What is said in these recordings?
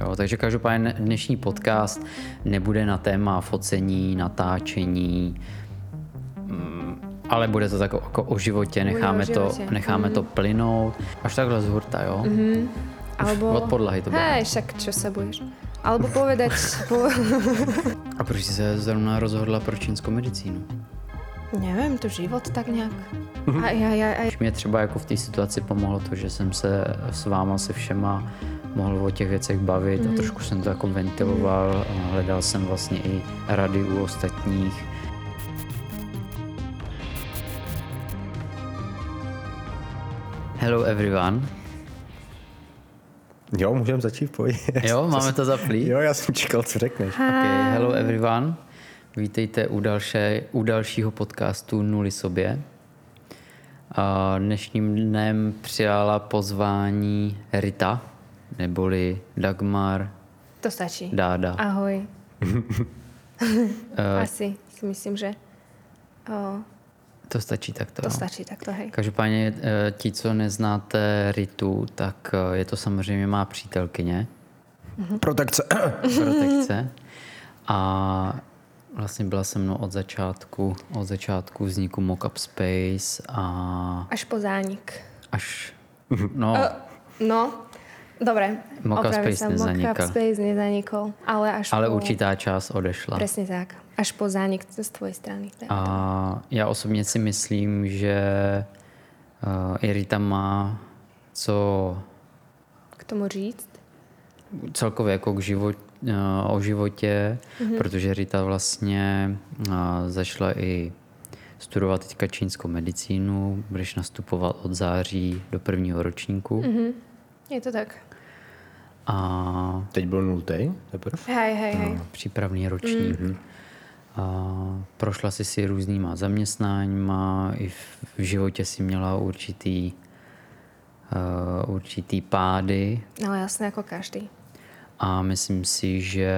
Jo, takže každopádně dnešní podcast nebude na téma focení, natáčení, ale bude to tak jako o životě, necháme to plynout. Až takhle z hurta, jo? Mm-hmm. Albo... Od podlahy to bude. Hej, však čo se budeš? Albo povedať... A proč jsi se zrovna rozhodla pro čínskou medicínu? Nevím, to život tak nějak. Mě třeba jako v té situaci pomohlo to, že jsem se s váma se všema mohl o těch věcech bavit a trošku jsem to jako ventiloval. Hledal jsem vlastně i rady u ostatních. Hello everyone. Jo, můžeme začít, pojď. Jo, máme to zaplý. Jo, já jsem čekal, co řekneš. Okay, hello everyone. Vítejte u dalšího podcastu Nuly sobě. Dnešním dnem přijala pozvání Rita, neboli Dagmar. To stačí. Dáda. Ahoj. Asi, si myslím, že... To stačí takto. To stačí takto, hej. Každopádně ti, co neznáte Ritu, tak je to samozřejmě má přítelkyně. Protekce. A vlastně byla se mnou od začátku vzniku Mockup Space a... Až po zánik. Dobre. Mockup Space nezanikol. Ale určitá část odešla. Presne tak. Až po zánik z tvojej strany. A já osobně si myslím, že Rita má co... K tomu říct? Celkově jako o životě, protože Rita vlastně zašla i studovat teďka čínskou medicínu, budeš nastupovat od září do prvního ročníku. Mm-hmm. Je to tak. A teď byl 0. teprve? Hej. Přípravný ročník. Mm. Prošla si různýma zaměstnáníma, i v životě si měla určitý pády. No jasné, jako každý. A myslím si, že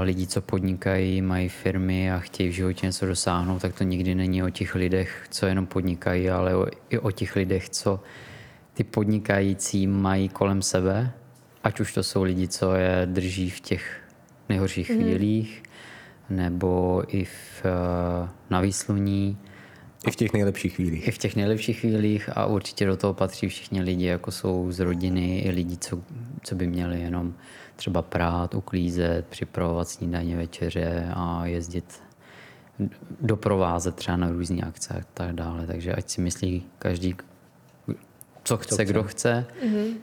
lidi, co podnikají, mají firmy a chtějí v životě něco dosáhnout, tak to nikdy není o těch lidech, co jenom podnikají, ale i o těch lidech, co ty podnikající mají kolem sebe, ať už to jsou lidi, co je drží v těch nejhorších chvílích, nebo i na výsluní. I v těch nejlepších chvílích a určitě do toho patří všichni lidi, jako jsou z rodiny, i lidi, co by měli jenom třeba prát, uklízet, připravovat snídaně, večeře a jezdit, doprovázet třeba na různý akce a tak dále. Takže ať si myslí každý, kdo chce,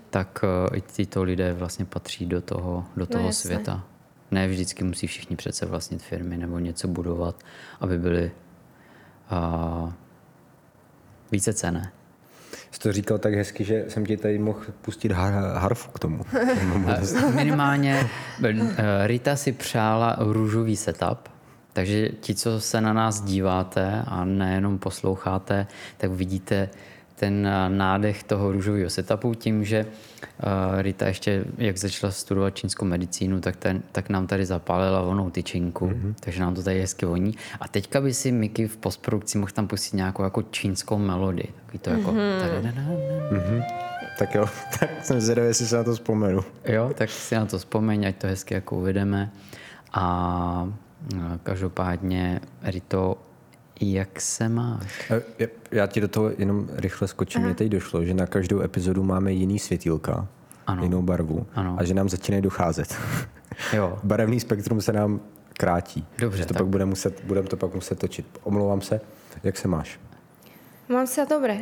tak i tyto lidé vlastně patří do toho světa. Ne vždycky musí všichni přece vlastnit firmy nebo něco budovat, aby byly více cenné. Jsi to říkal tak hezky, že jsem ti tady mohl pustit harfu k tomu. Minimálně Rita si přála růžový setup, takže ti, co se na nás díváte a nejenom posloucháte, tak vidíte ten nádech toho růžového setupu tím, že Rita ještě, jak začala studovat čínskou medicínu, tak nám tady zapálila vonou tyčinku, takže nám to tady hezky voní. A teďka by si Miky v postprodukci mohl tam pustit nějakou jako čínskou melodii. Takový to jako... Tak jo, tak jsem zvědavý, jestli se na to vzpomenu. Jo, tak si na to vzpomeň, ať to hezky jako uvedeme. A každopádně Rito, jak se máš? Já ti do toho jenom rychle skočím. Mně teď došlo, že na každou epizodu máme jiný světýlka, jinou barvu a že nám začínají docházet. Jo. Barevný spektrum se nám krátí. Dobře. To tak. Pak budeme to pak muset točit. Omlouvám se. Jak se máš? Mám se dobré.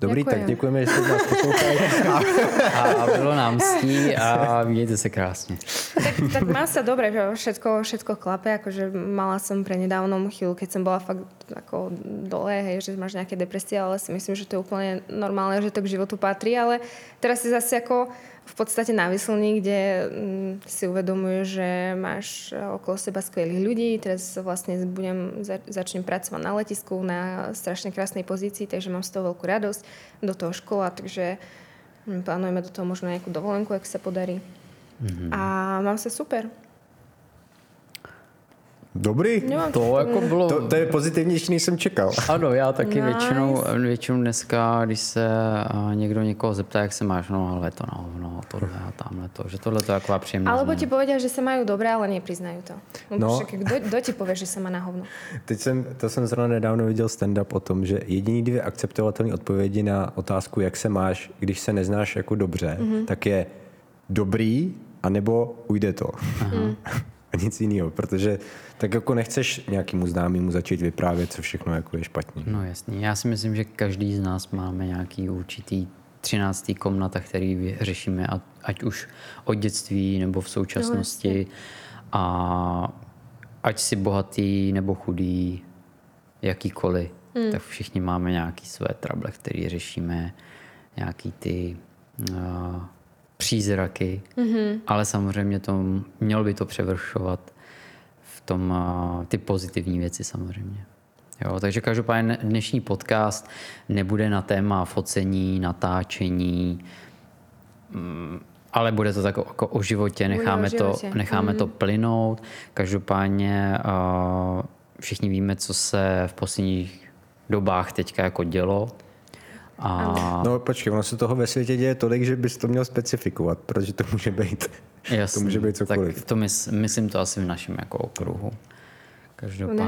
Dobrý, děkujem. Tak děkujeme, že jste nás poslouchali. A bylo nám ctí a mějte se krásně. Tak mám sa dobre, všetko klape, akože mala som pre nedávnom chvíľu, keď som bola fakt ako dole, hej, že máš nejaké depresie, ale si myslím, že to je úplne normálne, že to k životu patrí, ale teraz si zase ako v podstate na výslní, kde si uvedomuješ, že máš okolo seba skvelých ľudí, teraz vlastne začnem pracovať na letisku, na strašne krásnej pozícii, takže mám z toho veľkú radosť. Do toho škola, takže plánujeme do toho možno nejakú dovolenku, jak sa podarí. A mám sa super. Dobrý. To jako bylo... To je pozitivnější, než jsem čekal. Ano, já taky nice. Většinou dneska, když se někdo někoho zeptá, jak se máš, no ale to na hovno, tohle a tamhle to, že tohle to je taková příjemná změna. Alebo ti povedia, že se mají dobré, ale nepriznají to. No. Kdo ti pově, že se má na hovno? To jsem zrovna nedávno viděl stand-up o tom, že jediný dvě akceptovatelné odpovědi na otázku, jak se máš, když se neznáš jako dobře, tak je dobrý, anebo ujde to. A nic jiného, protože tak jako nechceš nějakému známému začít vyprávět, co všechno jako je špatný. No jasně, já si myslím, že každý z nás máme nějaký určitý 13. komnata, který řešíme, ať už od dětství nebo v současnosti. A ať si bohatý nebo chudý, jakýkoliv, tak všichni máme nějaký své trable, který řešíme, nějaký ty... přízraky, ale samozřejmě to, mělo by to převršovat v tom ty pozitivní věci samozřejmě. Jo, takže každopádně dnešní podcast nebude na téma focení, natáčení, ale bude to tak jako o životě, necháme to plynout. Každopádně všichni víme, co se v posledních dobách teďka jako dělo. No počkej, ono se toho ve světě děje tolik, že bys to měl specifikovat, protože to může být, jasný, to může být cokoliv. Tak to myslím to asi v našem jako okruhu. Každopádně,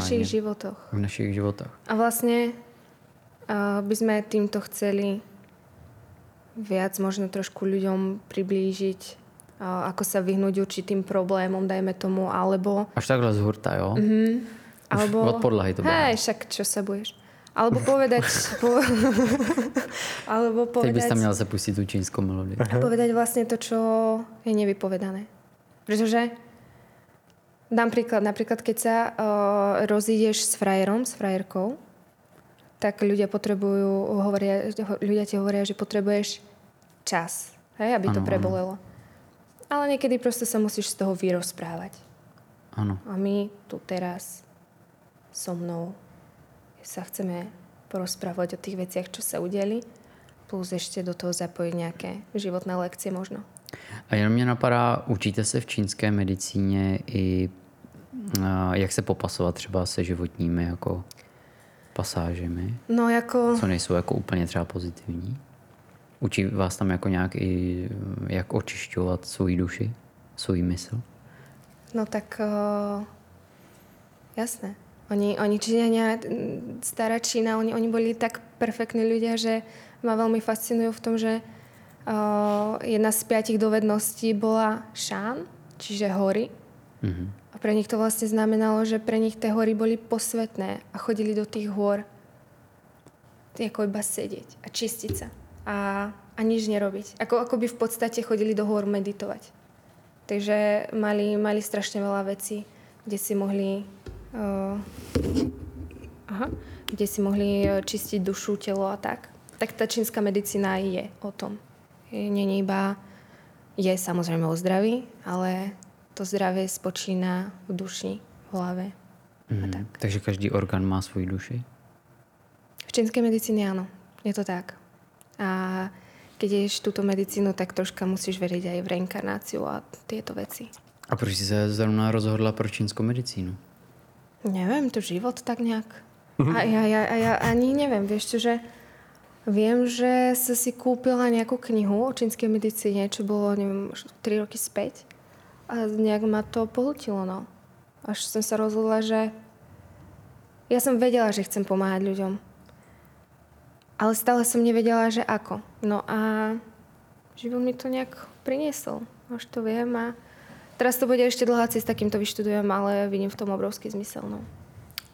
v našich životech. A vlastně bychom tímto chceli viac možno trošku ľuďom přiblížit, ako sa vyhnúť určitým problémom, dajme tomu, alebo... Až takhle z hurta, jo? Mm-hmm. Alebo... Od podlahy to bude. Hej, však čo sa budeš... Alebo povedať... Teď bys tam měl zapustiť tú čínskou melódiu. A povedať vlastne to, čo je nevypovedané. Pretože dám príklad. Napríklad, keď sa rozídeš s frajerom, s frajerkou, tak ľudia ti hovoria, že potrebuješ čas, hej, aby to prebolelo. Ale niekedy proste sa musíš z toho vyrozprávať. Ano. A my tu teraz so mnou sa chceme porozprávať o tých veciach, čo sa udiali, plus ešte do toho zapojiť nejaké životné lekcie možno. A jenom mě napadá, učíte se v čínské medicíně i jak se popasovat třeba se životními jako pasážemi? No jako... Co nejsou jako úplně třeba pozitivní? Učí vás tam jako nějak i jak očišťovat svoji duši, svůj mysl? No tak jasné. Oni Číňania, stará Čína, oni boli tak perfektní ľudia, že ma veľmi fascinujú v tom, že jedna z 5 dovedností bola šán, čiže hory. A pre nich to vlastne znamenalo, že pre nich tie hory boli posvetné a chodili do tých hôr ako iba sedieť a čistiť sa a nič nerobiť. Ako by v podstate chodili do hôr meditovať. Takže mali strašne veľa vecí, kde si mohli... kde si mohli čistiť dušu, telo a tak. Tak tá čínska medicína je o tom. Není iba, je samozrejme o zdraví, ale to zdravie spočína v duši, v hlave. A tak. Takže každý orgán má svoji duši? V čínskej medicíne áno, je to tak. A keď ješ túto medicínu, tak troška musíš veriť aj v reinkarnáciu a tieto veci. A proč si sa zrovna rozhodla pro čínskou medicínu? Neviem, to život tak nejak. A ja ani neviem, vieš čo, že viem, že som si kúpila nejakú knihu o čínskej medicíne, čo bolo, neviem, 3 roky späť. A nejak ma to pohltilo, no. Až som sa rozhodla, že ja som vedela, že chcem pomáhať ľuďom. Ale stále som nevedela, že ako. No a život mi to nejak priniesol. Až to viem a teraz to bude ešte dlhá cesta, kým to vyštudujem, ale vidím v tom obrovský zmysel. No.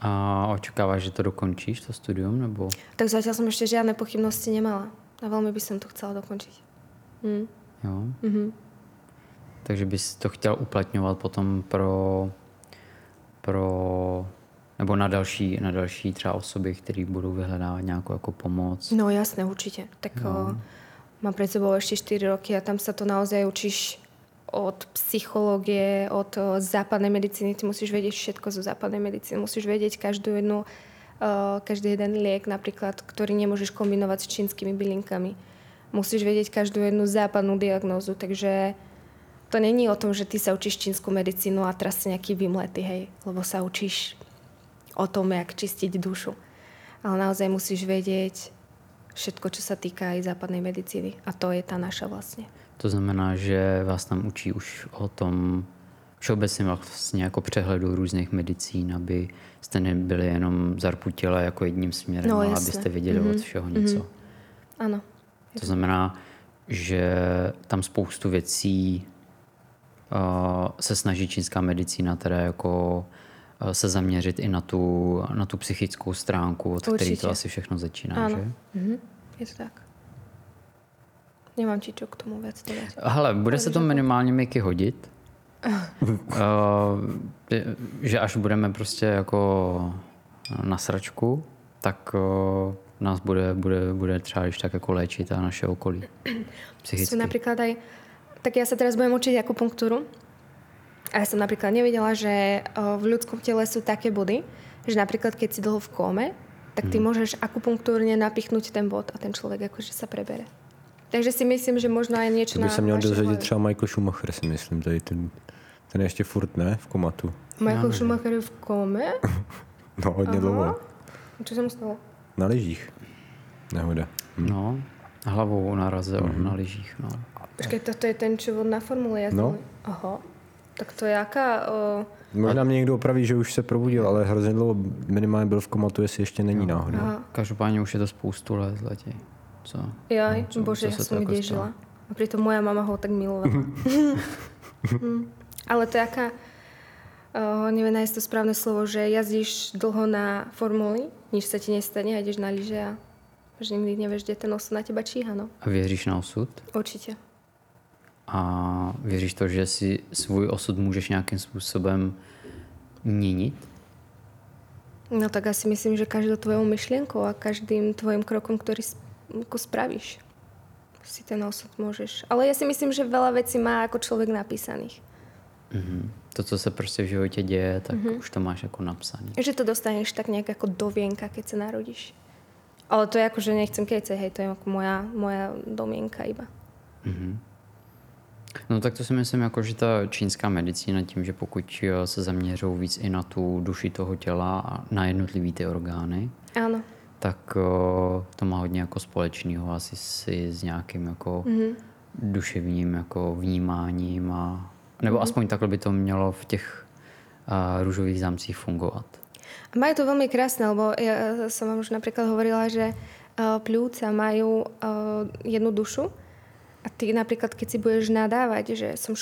A očakávaš, že to dokončíš, to studium? Nebo... Tak zatiaľ som ešte žiadne pochybnosti nemala. A veľmi by som to chcela dokončiť. Jo. Takže bys to chtěl uplatňovat potom pro nebo na další třeba osoby, které budou vyhledávat nějakou jako pomoc? No jasné, určite. Tak mám pred sebou ešte 4 roky a tam sa to naozaj učíš od psychológie, od západnej medicíny. Ty musíš vedieť všetko zo západnej medicíny. Musíš vedieť každý jeden liek, napríklad, ktorý nemôžeš kombinovať s čínskymi bylinkami. Musíš vedieť každú jednu západnú diagnózu. Takže To není o tom, že ty sa učíš čínsku medicínu a teraz si nejaký vymletý, hej, lebo sa učíš o tom, jak čistiť dušu. Ale naozaj musíš vedieť všetko, čo sa týka aj západnej medicíny. A to je tá naša vlastne. To znamená, že vás tam učí už o tom všeobecně vlastně jako přehledu různých medicín, aby jste nebyli jenom zarputilé jako jedním směrem, no, ale abyste věděli od všeho něco. Ano. To znamená, že tam spoustu věcí se snaží čínská medicína teda jako se zaměřit i na tu psychickou stránku, od které to asi všechno začíná, ano. Že? Je to tak. Nemám čičo k tomu věc. Hele, bude se to minimálně Miky hodit? Že až budeme prostě jako na sračku, tak nás bude třeba ještě tak jako léčit a naše okolí psychicky. Například aj, tak já se teraz budem učit akupunkturu a já jsem například nevěděla, že v ľudskom těle jsou také body, že například keď si dlho v kóme, tak ty můžeš akupunkturně napíchnout ten bod a ten člověk jakože se prebere. Takže si myslím, že možná je něco na... To by se měl dozvědět třeba Michael Schumacher, si myslím. Tady ten je ještě furt, ne? V komatu. Michael Schumacher je v kome? No, hodně dlouho. Co se mu stalo? Na lyžích. Nehoda. No, hlavou narazil na lyžích. No. Počkej, to je ten člověk na formule jezdil. No. Aha. Tak to je jaká... Možná mě někdo opraví, že už se probudil, ale hrozně dlouho minimálně byl v komatu, jestli ještě není náhoda. Každopádně už je to spoustu let letí. Co? Jaj, co? Bože, já jsem kde žila. A přitom moja mama ho tak milovala. Ale to je jaká, nevím, jestli to správné slovo, že jazdíš dlho na formuli, nič se ti nestane, jdeš na lyže a že nikdy nevíš, kde ten osud na teba číha. No. A věříš na osud? Určitě. A věříš to, že si svůj osud můžeš nějakým způsobem měnit? No tak asi myslím, že každou tvojou myšlenkou a každým tvojím krokom, který ako spravíš, si ten osud můžeš. Ale já si myslím, že veľa vecí má jako člověk napísaných. To, co se prostě v životě děje, tak už to máš jako napsané. Že to dostaneš tak nějak jako dověnka, keď se narodíš. Ale to je jako, že nechcem kejce, hej, to je jako moja domněnka iba. No tak to si myslím, jako, že ta čínská medicína tím, že pokud se zaměřou víc i na tu duši toho těla a na jednotlivý ty orgány. Ano. Tak to má hodně jako společného asi si s nějakým jako duševním jako vnímáním a nebo aspoň takhle by to mělo v těch růžových zámcích fungovat. A mají to velmi krásné, lebo já jsem vám už například hovorila, že pľúca mají jednu dušu a ty například, keď si budeš nadávat, že jsem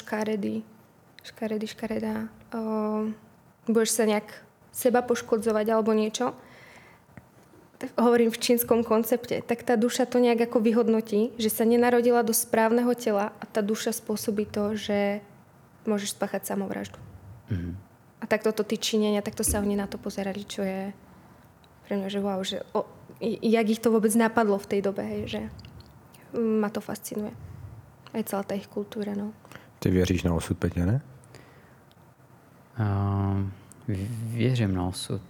škaredá, budeš se nějak seba poškodzovat alebo niečo, hovorím v čínskom koncepte, tak tá duša to nejak ako vyhodnotí, že sa nenarodila do správneho tela a tá duša spôsobí to, že môžeš spáchať samovraždu. A takto to tí Číňania, takto sa oni na to pozerali, čo je pre mňa, že wow, že jak ich to vôbec napadlo v tej dobe, hej, že ma to fascinuje. Aj celá tá ich kultúra, no. Ty věříš na osud, Peťa, ne? Věřím na osud.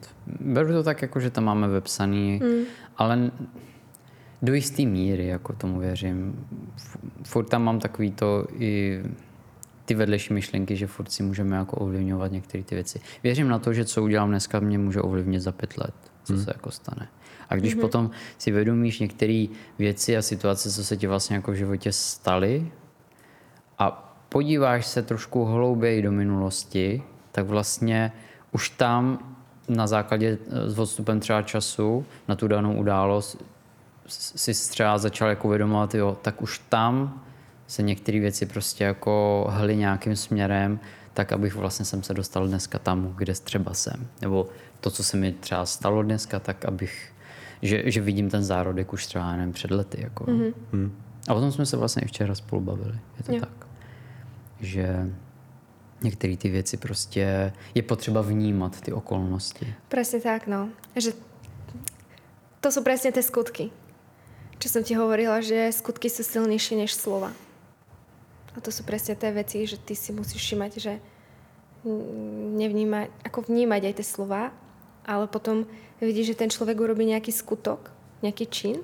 Beru to tak, jako, že tam máme vepsaný, ale do jistý míry jako tomu věřím. Furt tam mám takový to i ty vedlejší myšlenky, že furt si můžeme jako ovlivňovat některé ty věci. Věřím na to, že co udělám dneska, mě může ovlivnit za 5 let, co se jako stane. A když potom si vědomíš některé věci a situace, co se ti vlastně jako v životě staly a podíváš se trošku hlouběji do minulosti, tak vlastně už tam na základě s odstupem třeba času na tu danou událost si třeba začal jako uvědomovat, jo, tak už tam se některé věci prostě jako hly nějakým směrem, tak abych vlastně jsem se dostal dneska tam, kde třeba jsem. Nebo to, co se mi třeba stalo dneska, tak abych, že vidím ten zárodek už třeba nevím, před lety. Jako. A o tom jsme se vlastně i včera spolu bavili. Je to tak, že... Některé ty věci prostě je potřeba vnímat ty okolnosti. Přesně tak, no. Že to jsou přesně ty skutky. Čo jsem ti hovorila, že skutky jsou silnější než slova. A to jsou přesně ty věci, že ty si musíš všímat, že nevnímat, jako vnímat aj ty slova, ale potom vidíš, že ten člověk urobí nějaký skutok, nějaký čin.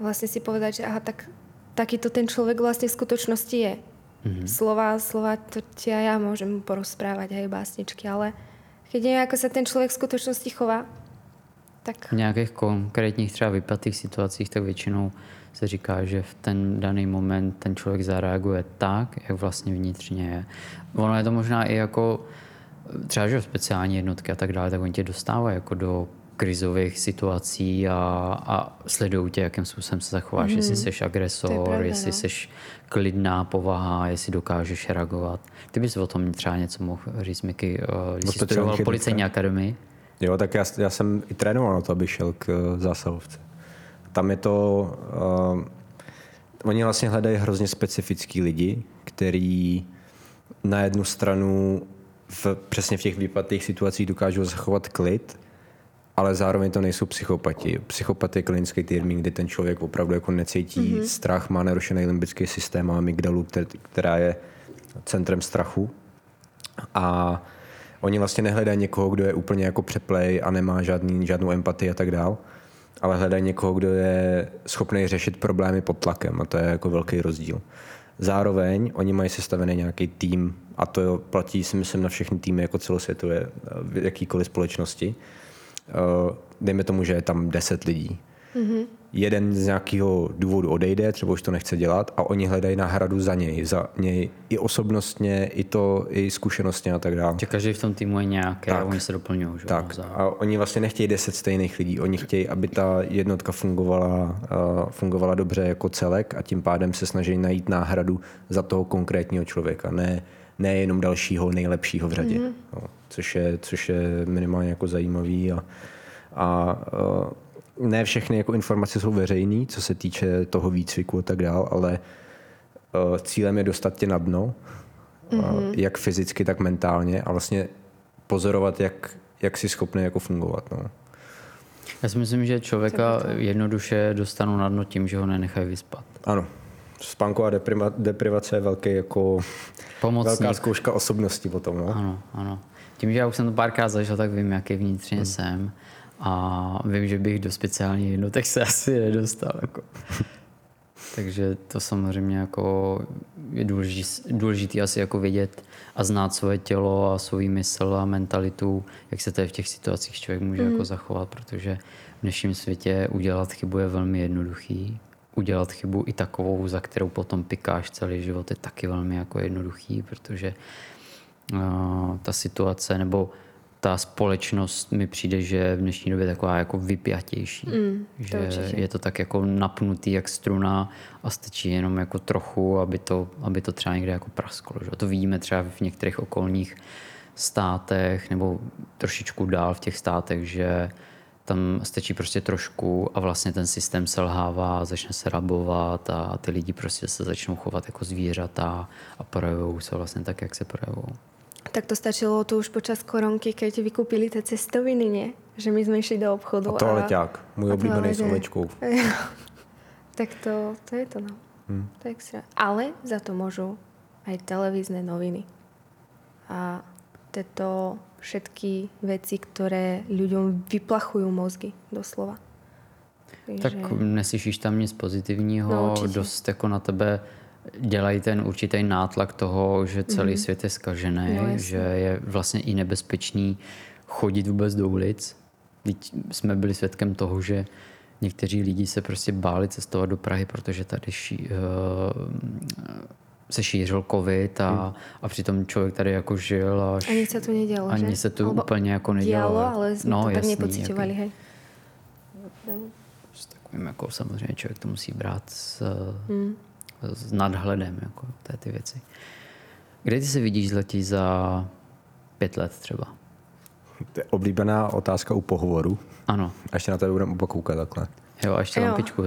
Vlastně si povedať, že aha, tak taky to ten člověk vlastně v skutočnosti je. Mm-hmm. Slova, to ti aj ja môžem porozprávať, aj básničky, ale keď neviem, ako sa ten človek v skutočnosti chová, tak... V nejakých konkrétních třeba vypjatých situacích tak většinou se říká, že v ten daný moment ten člověk zareaguje tak, jak vlastně vnitřně je. Ono je to možná i jako třeba, že speciální jednotky a tak dále, tak oni tě dostávají jako do krizových situací a sledují tě, jakým způsobem se zachováš, jestli jsi agresor, pravda, jestli jsi klidná povaha, jestli dokážeš reagovat. Ty bys o tom třeba něco mohl říct, Miky, když jsi studoval policejní akademii? Jo, tak já jsem i trénoval na to, aby šel k zásahovce. Tam je to... Oni vlastně hledají hrozně specifický lidi, který na jednu stranu přesně v těch výpadných situacích dokážou zachovat klid, ale zároveň to nejsou psychopati. Psychopat je klinický termín, kdy ten člověk opravdu jako necítí strach, má narušený limbický systém, má amygdalu, která je centrem strachu. A oni vlastně nehledají někoho, kdo je úplně jako přeplej a nemá žádnou empatii a tak dál, ale hledají někoho, kdo je schopný řešit problémy pod tlakem, a to je jako velký rozdíl. Zároveň oni mají sestavený nějaký tým, a to platí si myslím na všechny týmy jako celosvětové, v jakýkoliv společnosti. Dejme tomu, že je tam 10 lidí. Mm-hmm. Jeden z nějakého důvodu odejde, třeba už to nechce dělat, a oni hledají náhradu za něj i osobnostně, i zkušenostně a tak dále. Každý v tom týmu je nějaké, tak, a oni se doplňují. Tak. A oni vlastně nechtějí 10 stejných lidí, oni chtějí, aby ta jednotka fungovala dobře jako celek, a tím pádem se snaží najít náhradu za toho konkrétního člověka, ne jenom dalšího nejlepšího v řadě, no, což je minimálně jako zajímavý a ne všechny jako informace jsou veřejné, co se týče toho výcviku a tak dál, ale cílem je dostat tě na dno, jak fyzicky, tak mentálně, a vlastně pozorovat, jak jsi schopný jako fungovat. No. Já si myslím, že člověka jednoduše dostanou na dno tím, že ho nenechají vyspat. Ano. Spánková deprivace je velká zkouška osobnosti potom. No? Ano. Tím, že já už jsem to párkrát zažil, tak vím, jaký vnitřně jsem. A vím, že bych do speciální jednotek se asi nedostal. Jako. Takže to samozřejmě jako je důležité asi jako vědět a znát svoje tělo a svůj mysl a mentalitu, jak se tady v těch situacích člověk může jako zachovat, protože v dnešním světě udělat chybu je velmi jednoduchý. Udělat chybu i takovou, za kterou potom pikáš celý život, je taky velmi jako jednoduchý, protože ta situace nebo ta společnost mi přijde, že je v dnešní době taková jako vypjatější. Že je to tak jako napnutý jak struna a stačí jenom jako trochu, aby to třeba někde jako prasklo. Že? To vidíme třeba v některých okolních státech nebo trošičku dál v těch státech, že tam stačí prostě trošku a vlastně ten systém selhává, začne se rabovat a ty lidi prostě se začnou chovat jako zvířata a projevují se vlastně tak, jak se projevují. Tak to stačilo to už počas koronky, keď vykúpili tie cestoviny, nie? Že my sme išli do obchodu. A to ale ťak, môj obľúbený slovečkov. Tak to je to, no. To je extra. Ale za to môžu aj televízne noviny. A tieto všetky veci, ktoré ľuďom vyplachujú mozgy, doslova. Tak neslyšíš tam nic pozitivního, no, dost jako na tebe dělají ten určitý nátlak toho, že celý svět je zkažený, no, že je vlastně i nebezpečný chodit vůbec do ulic. Teď jsme byli svědkem toho, že někteří lidi se prostě báli cestovat do Prahy, protože tady se šířil covid a přitom člověk tady jako žil. A nic se tu nedělo, že? A nic se tu albo úplně jako nedělo. Dělo, ale jsme to tak nepocitovali, hej. No. S takovým jako samozřejmě člověk to musí brát s nadhledem, jako ty věci. Kde ty se vidíš zletí za 5 let třeba? To je oblíbená otázka u pohovoru. Ano. A ještě na to budeme oba koukat takhle. Jo, a ještě lampičku.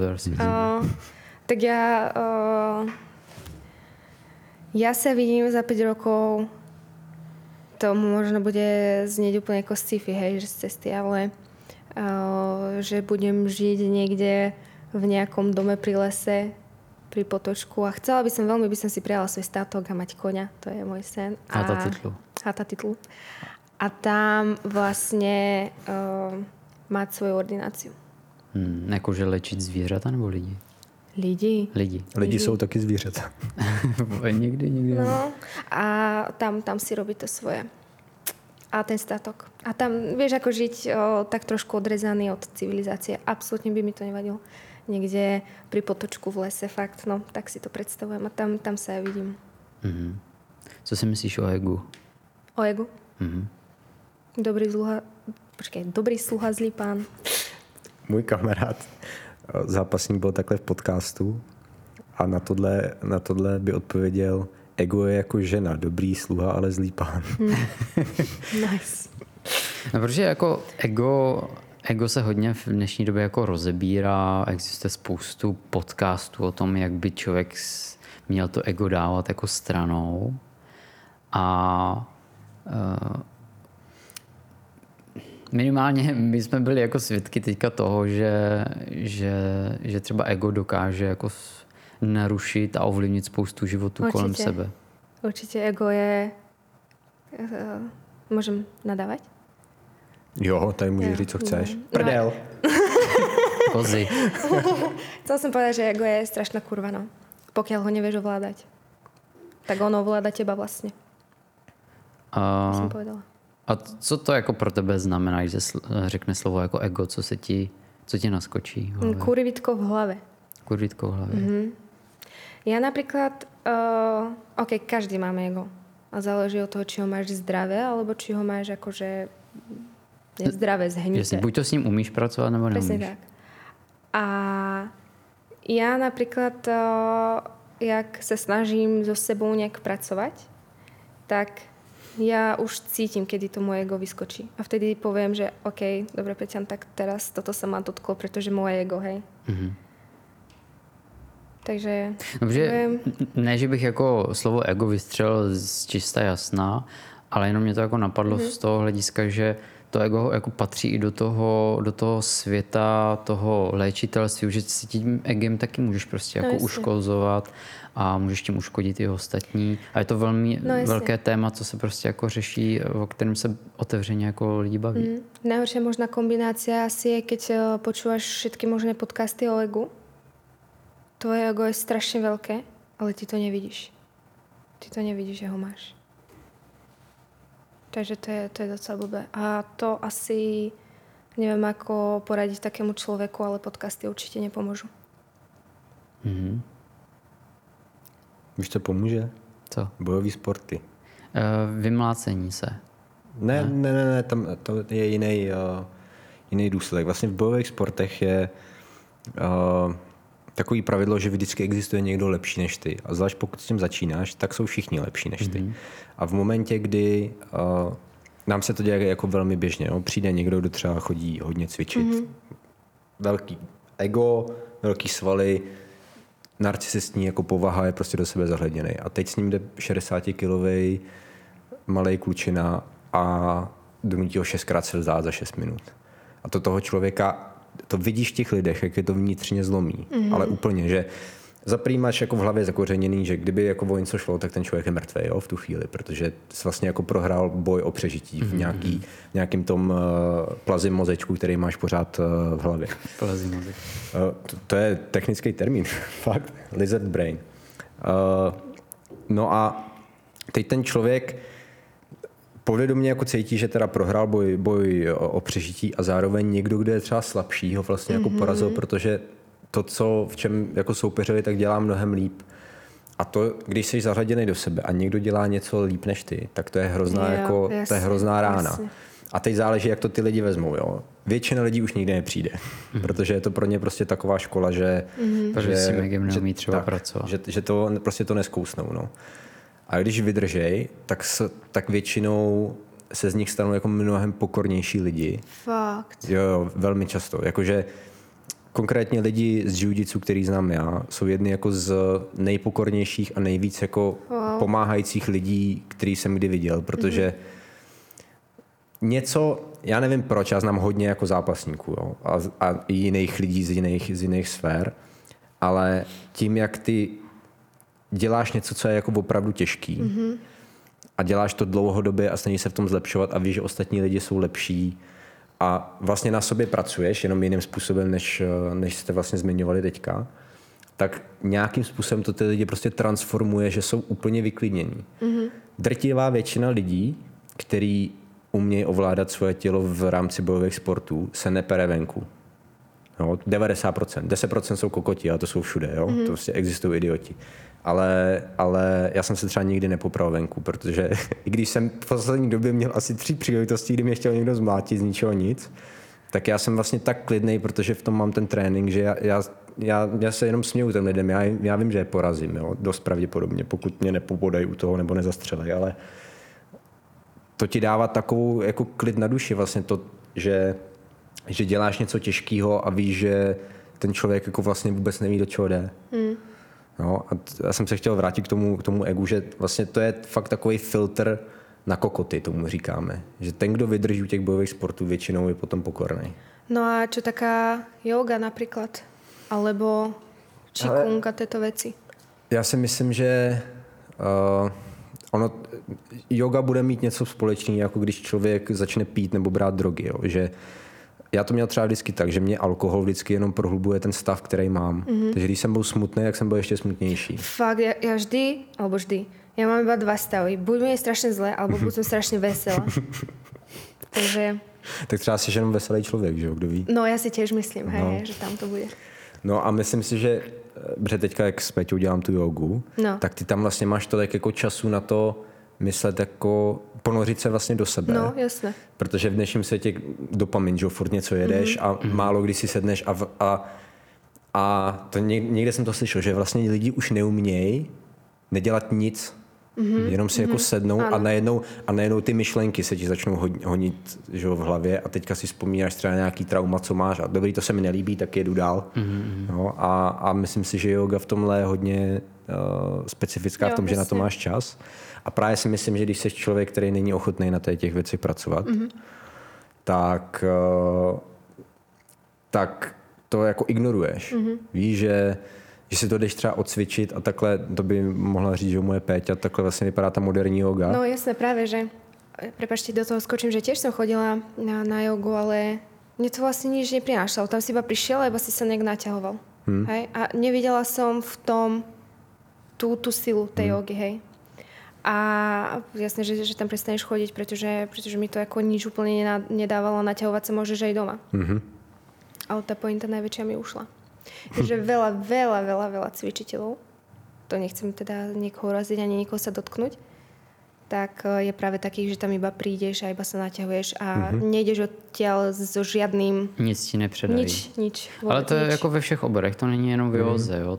Tak já se vidím za 5 rokov, to možno bude znieť úplně jako sci-fi, hej, že z cesty, ale že budem žít někde v nějakom dome pri lese, pri potočku, a chcela by som veľmi, by som si prijala svoj státok a mať koňa, to je môj sen. Hata titulu. A tam vlastne mať svoju ordináciu. Jakože léčit zvířata nebo lidi? Lidi jsou taky zvířata. Někdy. No, a tam si robí to svoje. A ten statok. A tam, vieš, ako žiť tak trošku odrezaný od civilizácie. Absolutne by mi to nevadilo. Niekde pri potočku v lese, fakt, no, tak si to predstavujem. A tam sa ja vidím. Mm-hmm. Co si myslíš o egu? O egu? Mm-hmm. Dobrý sluha, zlý pán. Můj kamarád zápasník byl takhle v podcastu a na tohle by odpověděl: ego je jako žena, dobrý sluha, ale zlý pán. Nice. No, protože jako ego se hodně v dnešní době jako rozebírá, existuje spoustu podcastů o tom, jak by člověk měl to ego dávat jako stranou a minimálně my jsme byli jako svědky teďka toho, že třeba ego dokáže jako narušit a ovlivnit spoustu životů určitě, kolem sebe. Určitě ego je... Můžem nadávat? Jo, tady můžeš říct, co chceš. Prdel. No. Kozy. Chcel jsem povedať, že ego je strašná kurva, no. Pokiaľ ho nevieš ovládať, tak ono ovláda teba vlastne. Jsem povedala. A co to jako pro tebe znamená, že řekne slovo jako ego, co ti naskočí? Kurvítko v hlavě. Kurvítko v hlavě. Mm-hmm. Já například, každý máme ego. A záleží od toho, či ho máš zdravé, alebo či ho máš jakože nezdravé, zhnité. Buď to s ním umíš pracovat, nebo neumíš. Přesně tak. A já například, jak se snažím so sebou nějak pracovat, tak ja už cítim, kedy to moje ego vyskočí. A vtedy poviem, že OK, dobre, Peťan, tak teraz toto sa ma dotklo, pretože moje ego, hej. Mm-hmm. Takže... Dobře, ne, že bych jako slovo ego vystřelil z čista jasná, ale jenom mě to jako napadlo z toho hlediska, že to ego jako patří i do toho světa, toho léčitelství, že si tím egem taky můžeš prostě jako uškozovat a můžeš tím uškodit i ostatní. A je to velmi velké téma, co se prostě jako řeší, o kterém se otevřeně jako lidi baví. Najhoršia možná kombinácia asi je, keď počúvaš všetky možné podcasty o egu. Tvoje ego je strašně velké, ale ty to nevidíš. Ty to nevidíš, že ho máš. Takže to je docela blbé. A to asi nevím, ako poradiť takému člověku, ale podcasty určitě nepomůžu. Mm-hmm. Víš, co pomůže? Co? Bojový sporty. Vymlácení se. Ne, tam to je jiný důsledek. Vlastně v bojových sportech je takový pravidlo, že vždycky existuje někdo lepší než ty. A zvlášť pokud s tím začínáš, tak jsou všichni lepší než ty. Mm-hmm. A v momentě, kdy nám se to děje jako velmi běžně, no? Přijde někdo, kdo třeba chodí hodně cvičit. Mm-hmm. Velký ego, velký svaly, narcisistní jako povaha je prostě do sebe zahleděnej. A teď s ním jde 60-kilovej malej klučina a donutí ho 6x se vzdát za 6 minut. A to toho člověka, to vidíš v těch lidech, jak je to vnitřně zlomí. Mm-hmm. Ale úplně, že zaprýmáš jako v hlavě zakořeněný, že kdyby jako o něco šlo, tak ten člověk je mrtvej, jo, v tu chvíli, protože jsi vlastně jako prohrál boj o přežití v nějakým tom plazím mozečku, který máš pořád v hlavě. Plazím mozek. To je technický termín, fakt. Lizard brain. No a teď ten člověk povědomě jako cítí, že teda prohrál boj o přežití a zároveň někdo, kdo je třeba slabší, ho vlastně jako porazil, protože to, co v čem jako soupeřili, tak dělá mnohem líp. A to, když jsi zahleděnej do sebe a někdo dělá něco líp než ty, tak to je hrozná, jo, jako, jasný, to je hrozná rána. Jasný. A teď záleží, jak to ty lidi vezmou. Jo? Většina lidí už nikdy nepřijde, protože je to pro ně prostě taková škola, že to prostě to neskousnou. No. A když vydržej, tak většinou se z nich stanou jako mnohem pokornější lidi. Fakt. Jo, velmi často. Jakože konkrétně lidi z jiu-jitsu, který znám já, jsou jedni jako z nejpokornějších a nejvíc jako pomáhajících lidí, který jsem kdy viděl, protože něco, já nevím proč, já znám hodně jako zápasníků, jo, a jiných lidí z jiných sfér, ale tím, jak ty děláš něco, co je jako opravdu těžký a děláš to dlouhodobě a snažíš se v tom zlepšovat a víš, že ostatní lidi jsou lepší, a vlastně na sobě pracuješ jenom jiným způsobem, než jste vlastně zmiňovali teďka. tak nějakým způsobem to ty lidi prostě transformuje, že jsou úplně vyklidnění. Mm-hmm. Drtivá většina lidí, který umějí ovládat svoje tělo v rámci bojových sportů, se nepere venku. Jo, 90%. 10% jsou kokoti, a to jsou všude. Jo? Mm-hmm. To prostě existují idioti. Ale já jsem se třeba nikdy nepopral venku, protože i když jsem v poslední době měl asi 3 příležitosti, kdy mě chtěl někdo zmlátit z ničeho nic, tak já jsem vlastně tak klidnej, protože v tom mám ten trénink, že já se jenom směju těm lidem. Já vím, že je porazím, jo? Dost pravděpodobně, pokud mě nepobodají u toho nebo nezastřelej, ale to ti dává takovou jako klid na duši vlastně to, že děláš něco těžkého a víš, že ten člověk jako vlastně vůbec neví, do čeho jde. Mm. No, a já jsem se chtěl vrátit k tomu egu, že vlastně to je fakt takový filtr na kokoty, tomu říkáme. Že ten, kdo vydrží u těch bojových sportů, většinou je potom pokorný. No a čo taká yoga například? Alebo čikunga, tyto věci? Já si myslím, že yoga bude mít něco společného, jako když člověk začne pít nebo brát drogy. Jo? Že já to měl třeba vždycky tak, že mě alkohol vždycky jenom prohlubuje ten stav, který mám. Mm-hmm. Takže když jsem byl smutný, tak jsem byl ještě smutnější. Fakt, já vždy, alebo vždy, já mám iba 2 stavy. Buď mě je strašně zlé, alebo buď jsem strašně veselá. Takže... Tak třeba jsi jenom veselý člověk, že jo, kdo ví? No, já si těž myslím, hej, no. Že tam to bude. No a myslím si, že teďka, jak s Peťou dělám tu jogu, no. Tak ty tam vlastně máš tolik jako času na to myslet jako, ponořit se vlastně do sebe. No, jasně. Protože v dnešním světě dopamin, že furt něco jedeš a málo kdy si sedneš a to někde jsem to slyšel, že vlastně lidi už neumějí nedělat nic, jenom si jako sednou ano. a najednou ty myšlenky se ti začnou honit, že, v hlavě a teďka si vzpomínáš třeba nějaký trauma, co máš a dobrý, to se mi nelíbí, tak jedu dál. No, a myslím si, že yoga v tomhle je hodně specifická v tom, že na to máš čas. A právě si myslím, že když jsi člověk, který není ochotný na těch věcech pracovat, tak to jako ignoruješ. Víš, že si to jdeš třeba odcvičit a takhle, to by mohla říct, že moje Péťa, takhle vlastně vypadá ta moderní yoga. No jasné, právě, že, prepačte, do toho skočím, že tiež jsem chodila na jogu, ale mě to vlastně nič neprinášalo. Tam si iba prišiel a iba si sa nejak naťahoval. Hej? A nevidela som v tom tú silu tej jogy, hej. A jasné, že tam prestaneš chodiť, pretože mi to jako nič úplne nedávalo, naťahovať sa môžeš aj doma. Ale tá pointa najväčšia mi ušla. Takže veľa cvičiteľov, to nechcem teda niekoho uraziť ani nikoho sa dotknúť, tak je práve takých, že tam iba prídeš a iba sa naťahuješ a nejdeš odtiaľ so žiadnym... Nic ti nepředají. Nič. Ale to je jako ve všech oborech, to není jenom v józe, jo.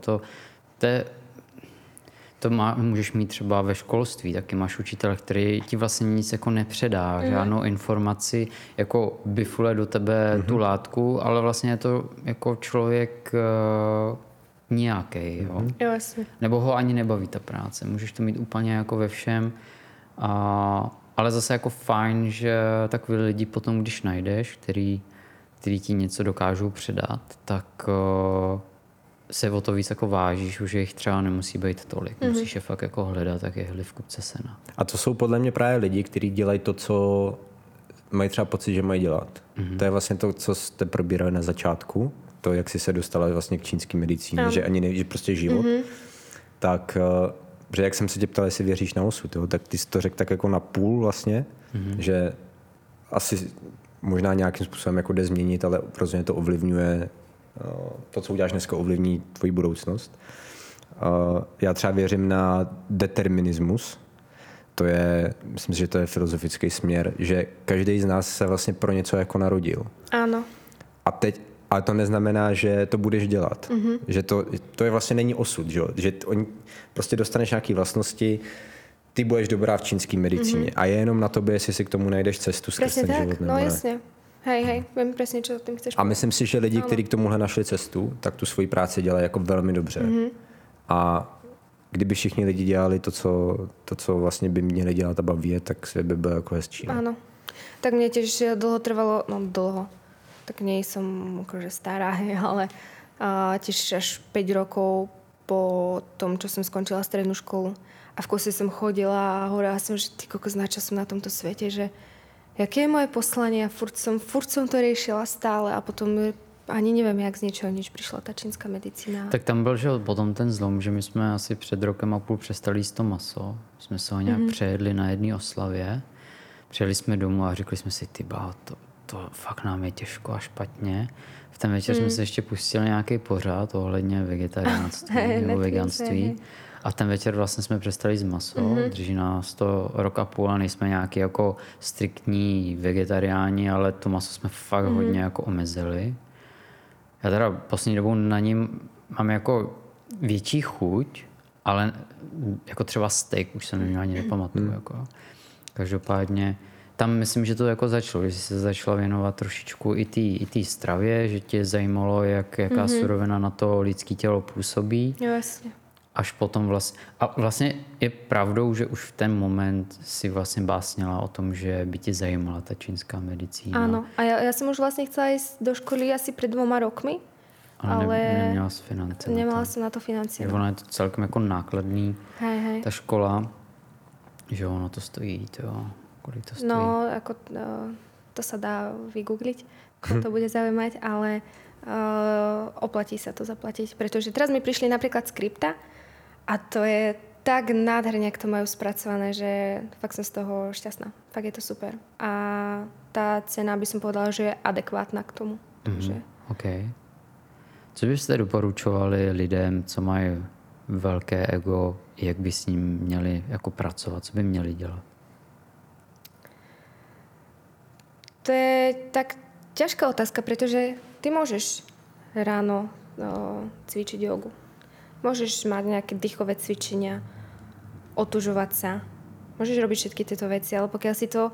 To můžeš mít třeba ve školství, taky máš učitele, který ti vlastně nic jako nepředá, žádnou informaci, jako bifule do tebe tu látku, ale vlastně je to jako člověk nějaký, jo? Nebo ho ani nebaví ta práce, můžeš to mít úplně jako ve všem, ale zase jako fajn, že takový lidi potom, když najdeš, který ti něco dokážou předat, tak... se o to víc jako vážíš, už jich třeba nemusí být tolik. Musíš je fakt jako hledat, tak jehli v kupce sena. A to jsou podle mě právě lidi, kteří dělají to, co mají třeba pocit, že mají dělat. To je vlastně to, co jste probírali na začátku, to, jak jsi se dostala vlastně k čínské medicíně, že ani nevíš prostě život. Tak, že jak jsem se tě ptal, jestli věříš na osud, jo? Tak ty jsi to řekl tak jako na půl vlastně, že asi možná nějakým způsobem jako jde změnit, ale rozhodně to ovlivňuje to, co uděláš dneska, ovlivní tvoji budoucnost. Já třeba věřím na determinismus. To je, myslím, že to je filozofický směr, že každý z nás se vlastně pro něco jako narodil. Ano. A teď, ale to neznamená, že to budeš dělat. Že to je vlastně není osud, že prostě dostaneš nějaké vlastnosti, ty budeš dobrá v čínské medicíně a je jenom na tobě, jestli si k tomu najdeš cestu skrz ten život. No jasně. Hej, vím přesně, co tím chceš. A myslím si, že lidi, kteří k tomuhle našli cestu, tak tu svoji práci dělají jako velmi dobře. A kdyby všichni lidi dělali to, co vlastně by měli dělat a baví, tak svět by byl jako hezčí. Ne? Ano. Tak mě těž dlouho trvalo, tak nejsem jakože stará, ale těž až 5 rokov po tom, co jsem skončila střední školu a v kuse jsem chodila a hovorila jsem, že ty kokos, na čo jsem na tomto světě, že jaké je moje poslanie? Furt som to riešila stále a potom Ani nevím, jak z něčeho nič přišla ta čínská medicína. Tak tam byl, že potom ten zlom, že my jsme asi před rokem a půl přestali jíst to maso. Jsme se ho nějak přejedli na jedné oslavě. Přijeli jsme domů a řekli jsme si, ty bá, to fakt nám je těžko a špatně. V ten večer jsme se ještě pustili nějaký pořád ohledně vegetariánství nebo veganství. A ten večer vlastně jsme přestali s maso, drží nás to rok a půl a nejsme nějaký jako striktní vegetariáni, ale to maso jsme fakt hodně jako omezili. Já teda poslední dobou na ním mám jako větší chuť, ale jako třeba steak už jsem ani nepamatuju. Jako. Každopádně tam myslím, že to jako začalo, že jsi se začala věnovat trošičku i té stravě, že tě zajímalo, jaká surovina na to lidské tělo působí. Jo, jasně. Až potom vlastně... A vlastně je pravdou, že už v ten moment si vlastně básnila o tom, že by tě zajímala ta čínská medicína. Ano, a já jsem už vlastně chcela jít do školy asi před 2 roky, ale neměla jsi finance. Neměla jsem na to finance. Ono je to celkem jako nákladný, ta škola, že ono to stojí, jo. Kolik to stojí? No, jako, to se dá vygooglit, kdo to bude zajímat, ale oplatí se to zaplatit, protože teraz mi přišli například skripta, a to je tak nádherně, jak to mají zpracované, že fakt jsem z toho šťastná. Fakt je to super. A ta cena, by som povedala, že je adekvátna k tomu. Že... Okay. Co byste doporučovali lidem, co mají velké ego, jak by s ním měli jako pracovat, co by měli dělat? To je tak těžká otázka, protože ty můžeš ráno cvičit jogu. Môžeš mať nejaké dýchové cvičenia, otužovať sa. Môžeš robiť všetky tieto veci, ale pokiaľ si to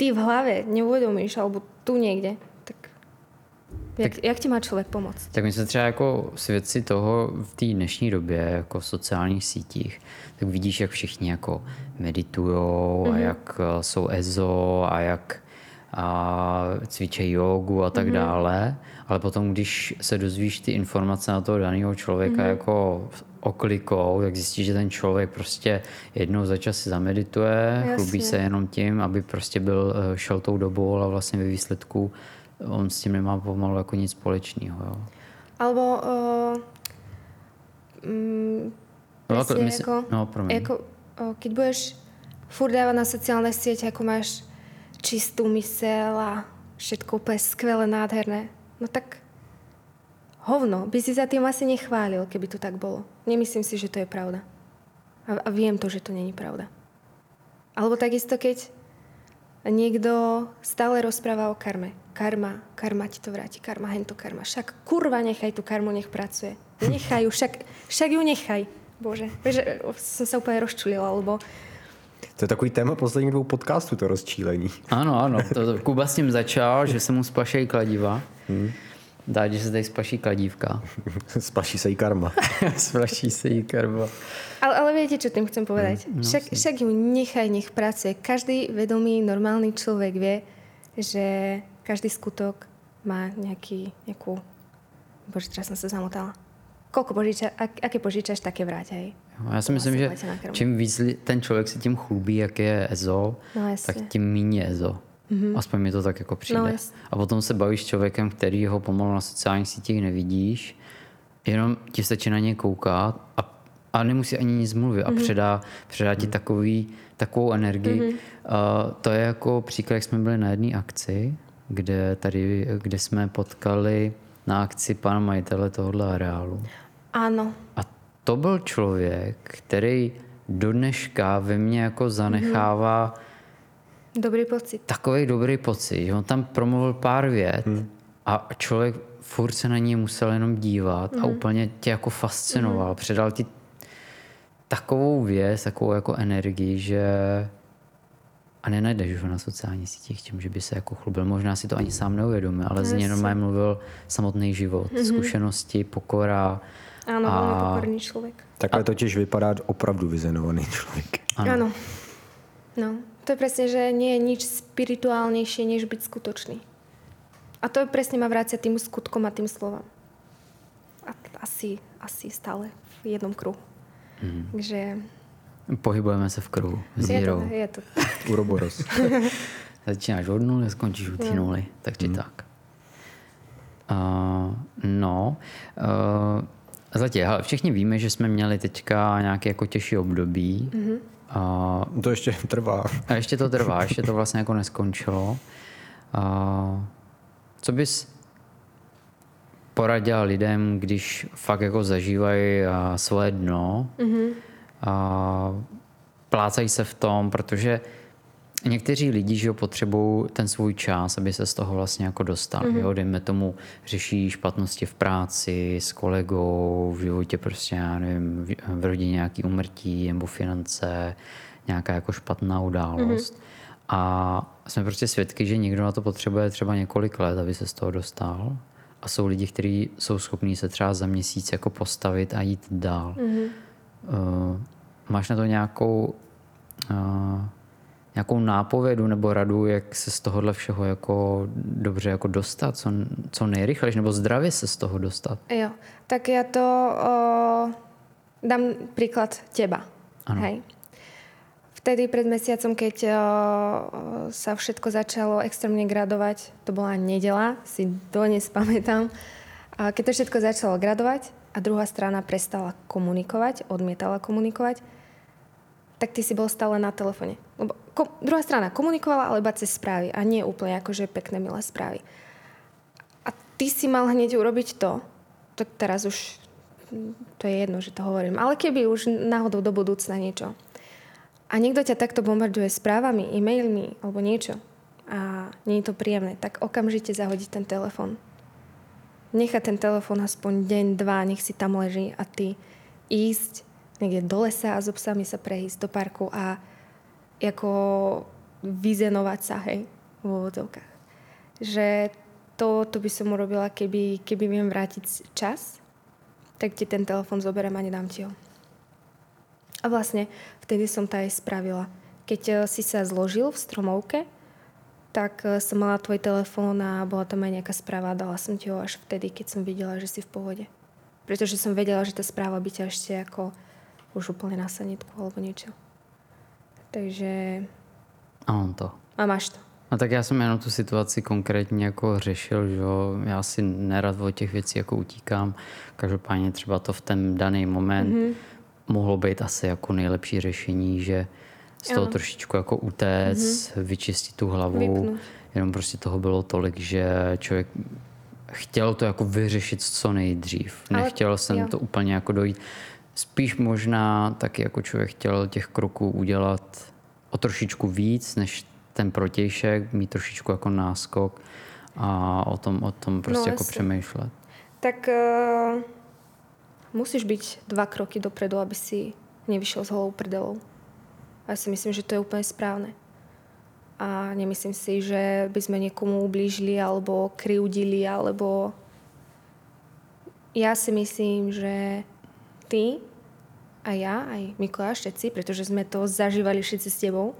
ty v hlave neuvedomíš, alebo tu niekde, tak jak ti má člověk pomoct? Tak my jsme třeba jako svědci toho v té dnešní době, jako v sociálních sítích, tak vidíš, jak všichni jako meditujou a jak jsou EZO a jak a cvičí jogu a tak dále, ale potom, když se dozvíš ty informace na toho daného člověka jako oklikou, tak zjistíš, že ten člověk prostě jednou za čas si zamedituje, chlubí se jenom tím, aby prostě šel tou dobou, ale vlastně ve výsledku on s tím nemá pomalu jako nic společného. Albo keď budeš furt dávat na sociálne siete, jako máš čistú myseľ a všetko úplne skvelé, nádherné. No tak hovno, by si za tým asi nechválil, keby to tak bolo. Nemyslím si, že to je pravda. A viem to, že to není pravda. Alebo takisto, keď niekto stále rozpráva o karme. Karma ti to vráti, karma, hento karma. Však kurva nechaj tú karmu, nech pracuje. Nechaj ju, však ju nechaj. Bože, že som sa úplne rozčulila, lebo to je takový téma posledních 2 podcastů, to rozčílení. Ano, to Kuba s tím začal, že se mu spašejí kladiva. Dá, že se tady spaší kladívka. Spaší se jí karma. Ale viete, čo tým chcem povedať? Však ju nechaj, nech pracuje. Každý vedomý, normálny človek vie, že každý skutok má nejakú... Bože, teraz som sa zamotala. Koľko požiča, aké požičaš, také vráťaj. Já si myslím, že čím víc ten člověk se tím chlubí, jak je EZO, tak tím méně EZO. Aspoň mi to tak jako přijde. A potom se bavíš s člověkem, který ho pomalu na sociálních sítích nevidíš, jenom ti stačí na něj koukat a nemusí ani nic mluvit a předá ti takovou energii. To je jako příklad, jak jsme byli na jedné akci, kde jsme potkali na akci pana majitele tohohle areálu. Ano. A to byl člověk, který do dneška ve mně jako zanechává dobrý pocit. Takový dobrý pocit. On tam promluvil pár vět a člověk furt se na něj musel jenom dívat a úplně tě jako fascinoval. Předal ti takovou věc, takovou jako energii, že... A nenajdeš ho na sociálních sítích tím, že by se jako chlubil. Možná si to ani sám neuvědomil, ale z něj normálně mluvil samotný život, zkušenosti, pokora. Ano, velmi pokorný člověk. Takhle totiž vypadá opravdu vyzenovaný člověk. Ano. No, to je přesně, že nie je nič spirituálnější, než být skutočný. A to je přesně má vrátit tým skutkom a tým slovám. A asi stále v jednom kruhu. Takže... Pohybujeme se v kruhu. Zero. Je to. Uroboros. Začínáš od nuly, skončíš u té nuly. Takže tak. Zlatě, hele, všichni víme, že jsme měli teďka nějaké jako těžší období. Mm-hmm. To ještě trvá. A ještě to trvá, ještě to vlastně jako neskončilo. Co bys poradil lidem, když fakt jako zažívají svoje dno, mm-hmm. Plácají se v tom, protože někteří lidi, že potřebují ten svůj čas, aby se z toho vlastně jako dostali. Mm-hmm. Dejme tomu, řeší špatnosti v práci, s kolegou, v životě prostě, já nevím, v rodině nějaký úmrtí nebo finance, nějaká jako špatná událost. Mm-hmm. A jsme prostě svědky, že někdo na to potřebuje třeba několik let, aby se z toho dostal. A jsou lidi, kteří jsou schopní se třeba za měsíc jako postavit a jít dál. Mm-hmm. Máš na to nějakou nápovědu nebo radu, jak se z tohohle všeho jako dobře jako dostat, co nejrychlejší, nebo zdravě se z toho dostat? Jo, tak já to dám příklad těba. Ano. Hej. Vtedy pred mesiacom, keď sa všetko začalo extrémne gradovať, to bola nedeľa, si dodnes pamätám, keď to všetko začalo gradovať a druhá strana prestala komunikovať, odmietala komunikovať, tak ty si bol stále na telefóne. Lebo druhá strana komunikovala, ale iba cez správy a nie úplne akože pekné milé správy. A ty si mal hneď urobiť to, tak teraz už to je jedno, že to hovorím, ale keby už náhodou do budúcna niečo. A niekto ťa takto bombarduje správami, e-mailmi alebo niečo a nie je to príjemné, tak okamžite zahodiť ten telefon. Nechať ten telefon aspoň deň, dva, nech si tam leží a ty ísť niekde do lesa a so psami sa prejsť do parku a jako vyzenovať sa, hej, vo vodovkách. Že to by som urobila, keby viem vrátiť čas, tak ti ten telefon zoberiem a nedám ti ho. A vlastne vtedy som to aj spravila. Keď si sa zložil v Stromovke, tak som mala tvoj telefón a bola tam aj nejaká správa. Dala som ti ho až vtedy, keď som videla, že si v pohode. Pretože som vedela, že tá správa by ťa ešte ako už úplne na sanitku alebo niečo. Takže... A on to. A máš to. No tak já jsem jenom tu situaci konkrétně jako řešil, že jo? Já si nerad od těch věcí jako utíkám. Každopádně třeba to v ten daný moment mohlo být asi jako nejlepší řešení, že z toho trošičku jako utéct, vyčistit tu hlavu. Vypnout. Jenom prostě toho bylo tolik, že člověk chtěl to jako vyřešit co nejdřív. Ale nechtěl jsem to úplně jako dojít. Spíš možná taky jako člověk chtěl těch kroků udělat o trošičku víc, než ten protějšek, mít trošičku jako náskok a o tom prostě jako přemýšlet. Tak... Musíš byť 2 kroky dopredu, aby si nevyšiel s holou prdelou. A ja si myslím, že to je úplne správne. A nemyslím si, že by sme niekomu ublížili alebo kryudili, alebo... Ja si myslím, že ty a ja, aj Mikuláš, všetci, pretože sme to zažívali všetci s tebou,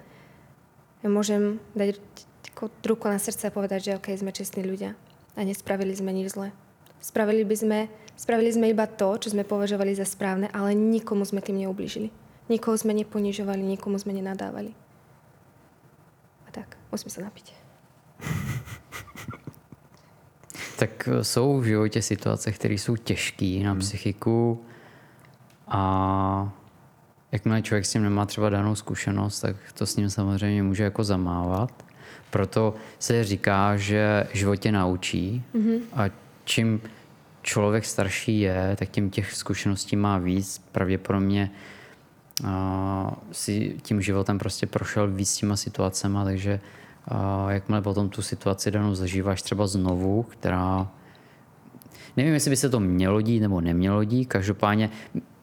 ja môžem dať ruku na srdce a povedať, že okej, sme čestní ľudia a nespravili sme nič zle. Spravili sme iba to, čo sme považovali za správne, ale nikomu sme tým neublížili. Nikoho sme neponižovali, nikomu sme nenadávali. A tak, musím sa napiť. Tak sú v živote situácie, ktoré sú těžké na psychiku a jakmile člověk s tím nemá třeba danou zkušenost, tak to s ním samozřejmě může jako zamávat. Proto se říká, že život tě naučí a čím člověk starší je, tak tím těch zkušeností má víc. Pravděpodobně si tím životem prostě prošel víc těma situacema, takže jakmile potom tu situaci danou zažíváš třeba znovu, která... Nevím, jestli by se to mělo dít nebo nemělo dít. Každopádně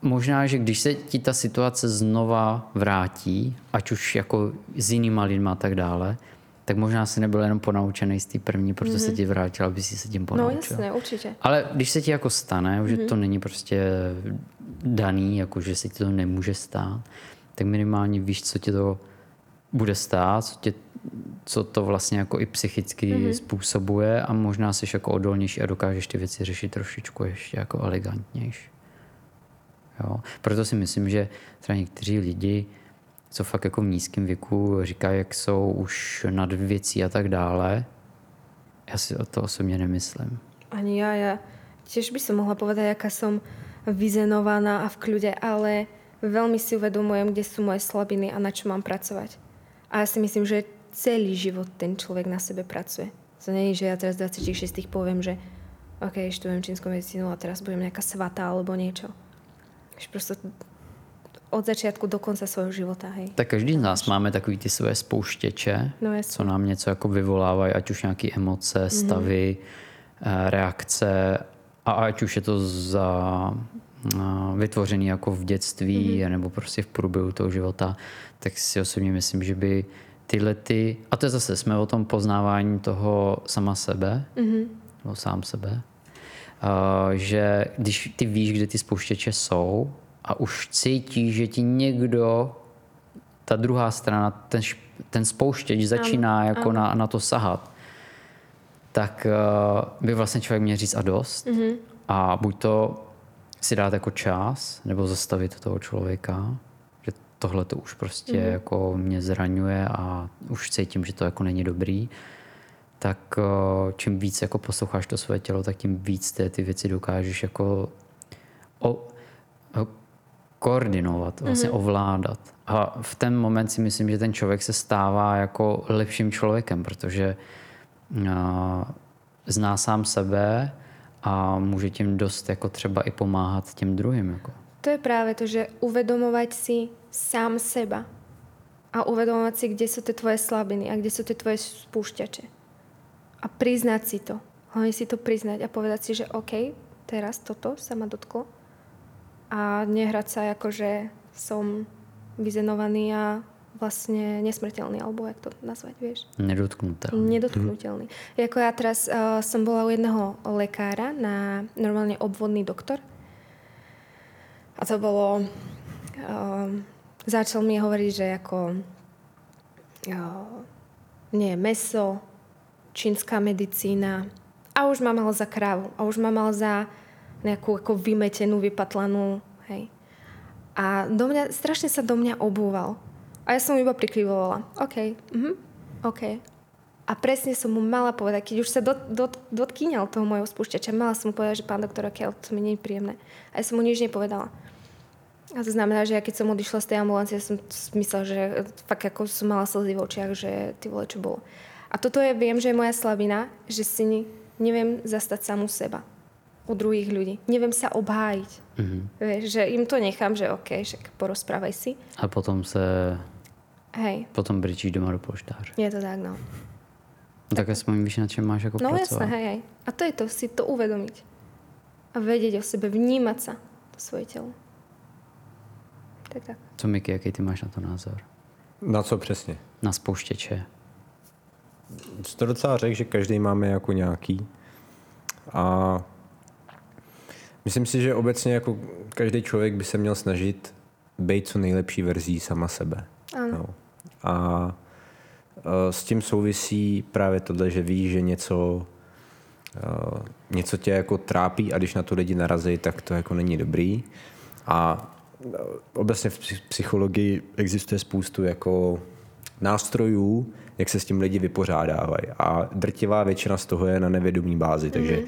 možná, že když se ti ta situace znova vrátí, ať už jako s jinýma lidma a tak dále, tak možná si nebyl jenom ponaučený z té první, proto se ti vrátil, aby si se tím ponaučil. No jasně, určitě. Ale když se ti jako stane, že to není prostě daný, jako že se ti to nemůže stát, tak minimálně víš, co tě to bude stát, co to vlastně jako i psychicky způsobuje a možná jsi jako odolnější a dokážeš ty věci řešit trošičku ještě jako elegantnější. Jo? Proto si myslím, že třeba někteří lidi, co fakt jako v nízkém věku říkají, jak jsou už nad věcí a tak dále. Já si o to osobně nemyslím. Ani ja tiež by som mohla povedať, aká som vyzenovaná a v kľude, ale veľmi si uvedomujem, kde sú moje slabiny a na čo mám pracovať. A ja si myslím, že celý život ten človek na sebe pracuje. To nie je, že ja teraz 26 poviem, že OK, študujem čínsku medicínu a teraz budem nejaká svatá alebo niečo. Až prosto od začátku do konce svého života. Hej. Tak každý z nás máme takový ty své spouštěče, co nám něco jako vyvolávají, ať už nějaké emoce, stavy, reakce, a ať už je to za vytvořený jako v dětství nebo prostě v průběhu toho života, tak si osobně myslím, že by tyhle ty... A to je zase, jsme o tom poznávání toho sama sebe, nebo sám sebe, že když ty víš, kde ty spouštěče jsou, a už cítíš, že ti někdo, ta druhá strana, ten spouštěč začíná jako na to sahat, tak by vlastně člověk měl říct a dost. Mm-hmm. A buď to si dát jako čas, nebo zastavit toho člověka, že tohle to už prostě jako mě zraňuje a už cítím, že to jako není dobrý. Tak čím víc jako posloucháš to své tělo, tak tím víc ty věci dokážeš jako koordinovat, vlastně ovládat. A v ten moment si myslím, že ten člověk se stává jako lepším člověkem, protože zná sám sebe a může tím dost jako třeba i pomáhat těm druhým. Jako. To je právě to, že uvědomovat si sám seba a uvědomovat si, kde jsou ty tvoje slabiny a kde jsou ty tvoje spoušťače. A přiznat si to. Hlavně si to přiznat a povedat si, že OK, teraz toto se ma dotklo. A nehrať sa ako, že som vyzenovaný a vlastne nesmrteľný, alebo jak to nazvať, vieš? Nedotknutelný. Jako ja teraz som bola u jedného lekára, na normálne obvodný doktor. A to bolo... začal mi hovoriť, že ako... nie, meso, čínska medicína. A už ma mal za krávu. A už ma mal za... nejakú ako vymetenú, vypatlanú, hej. A strašne sa do mňa obúval. A ja som iba prikývovala. OK. A presne som mu mala povedať, keď už sa dotkýňal toho mojho spúšťača, mala som mu povedať, že pán doktor, okay, to mi nie je príjemné. A ja som mu nič nepovedala. A to znamená, že ja keď som odišla z tej ambulancie, ja som myslela, že fakt ako som mala slzy v očiach, že ty vole, čo bolo. A toto je, viem, že je moja slabina, že si neviem zastať samu seba. U druhých ľudí. Neviem sa obhájiť. Vieš, že im to nechám, že OK, však porozprávaj si. A potom sa... Hej. Potom brčíš doma do polštáře. Je to tak, no. Tak aspoň víš, na čem máš ako pracovať. No jasné, hej. A to je to, si to uvedomiť. A vedieť o sebe, vnímať sa to svoje telo. Tak. Co, Miky, jaký ty máš na to názor? Na co přesně? Na spouštěče. To docela řek, že každý máme jako nějaký. A myslím si, že obecně jako každý člověk by se měl snažit být co nejlepší verzí sama sebe. No. A s tím souvisí právě tohle, že víš, že něco tě jako trápí a když na to lidi narazí, tak to jako není dobrý. A obecně v psychologii existuje spoustu jako nástrojů, jak se s tím lidi vypořádávají. A drtivá většina z toho je na nevědomí bázi, takže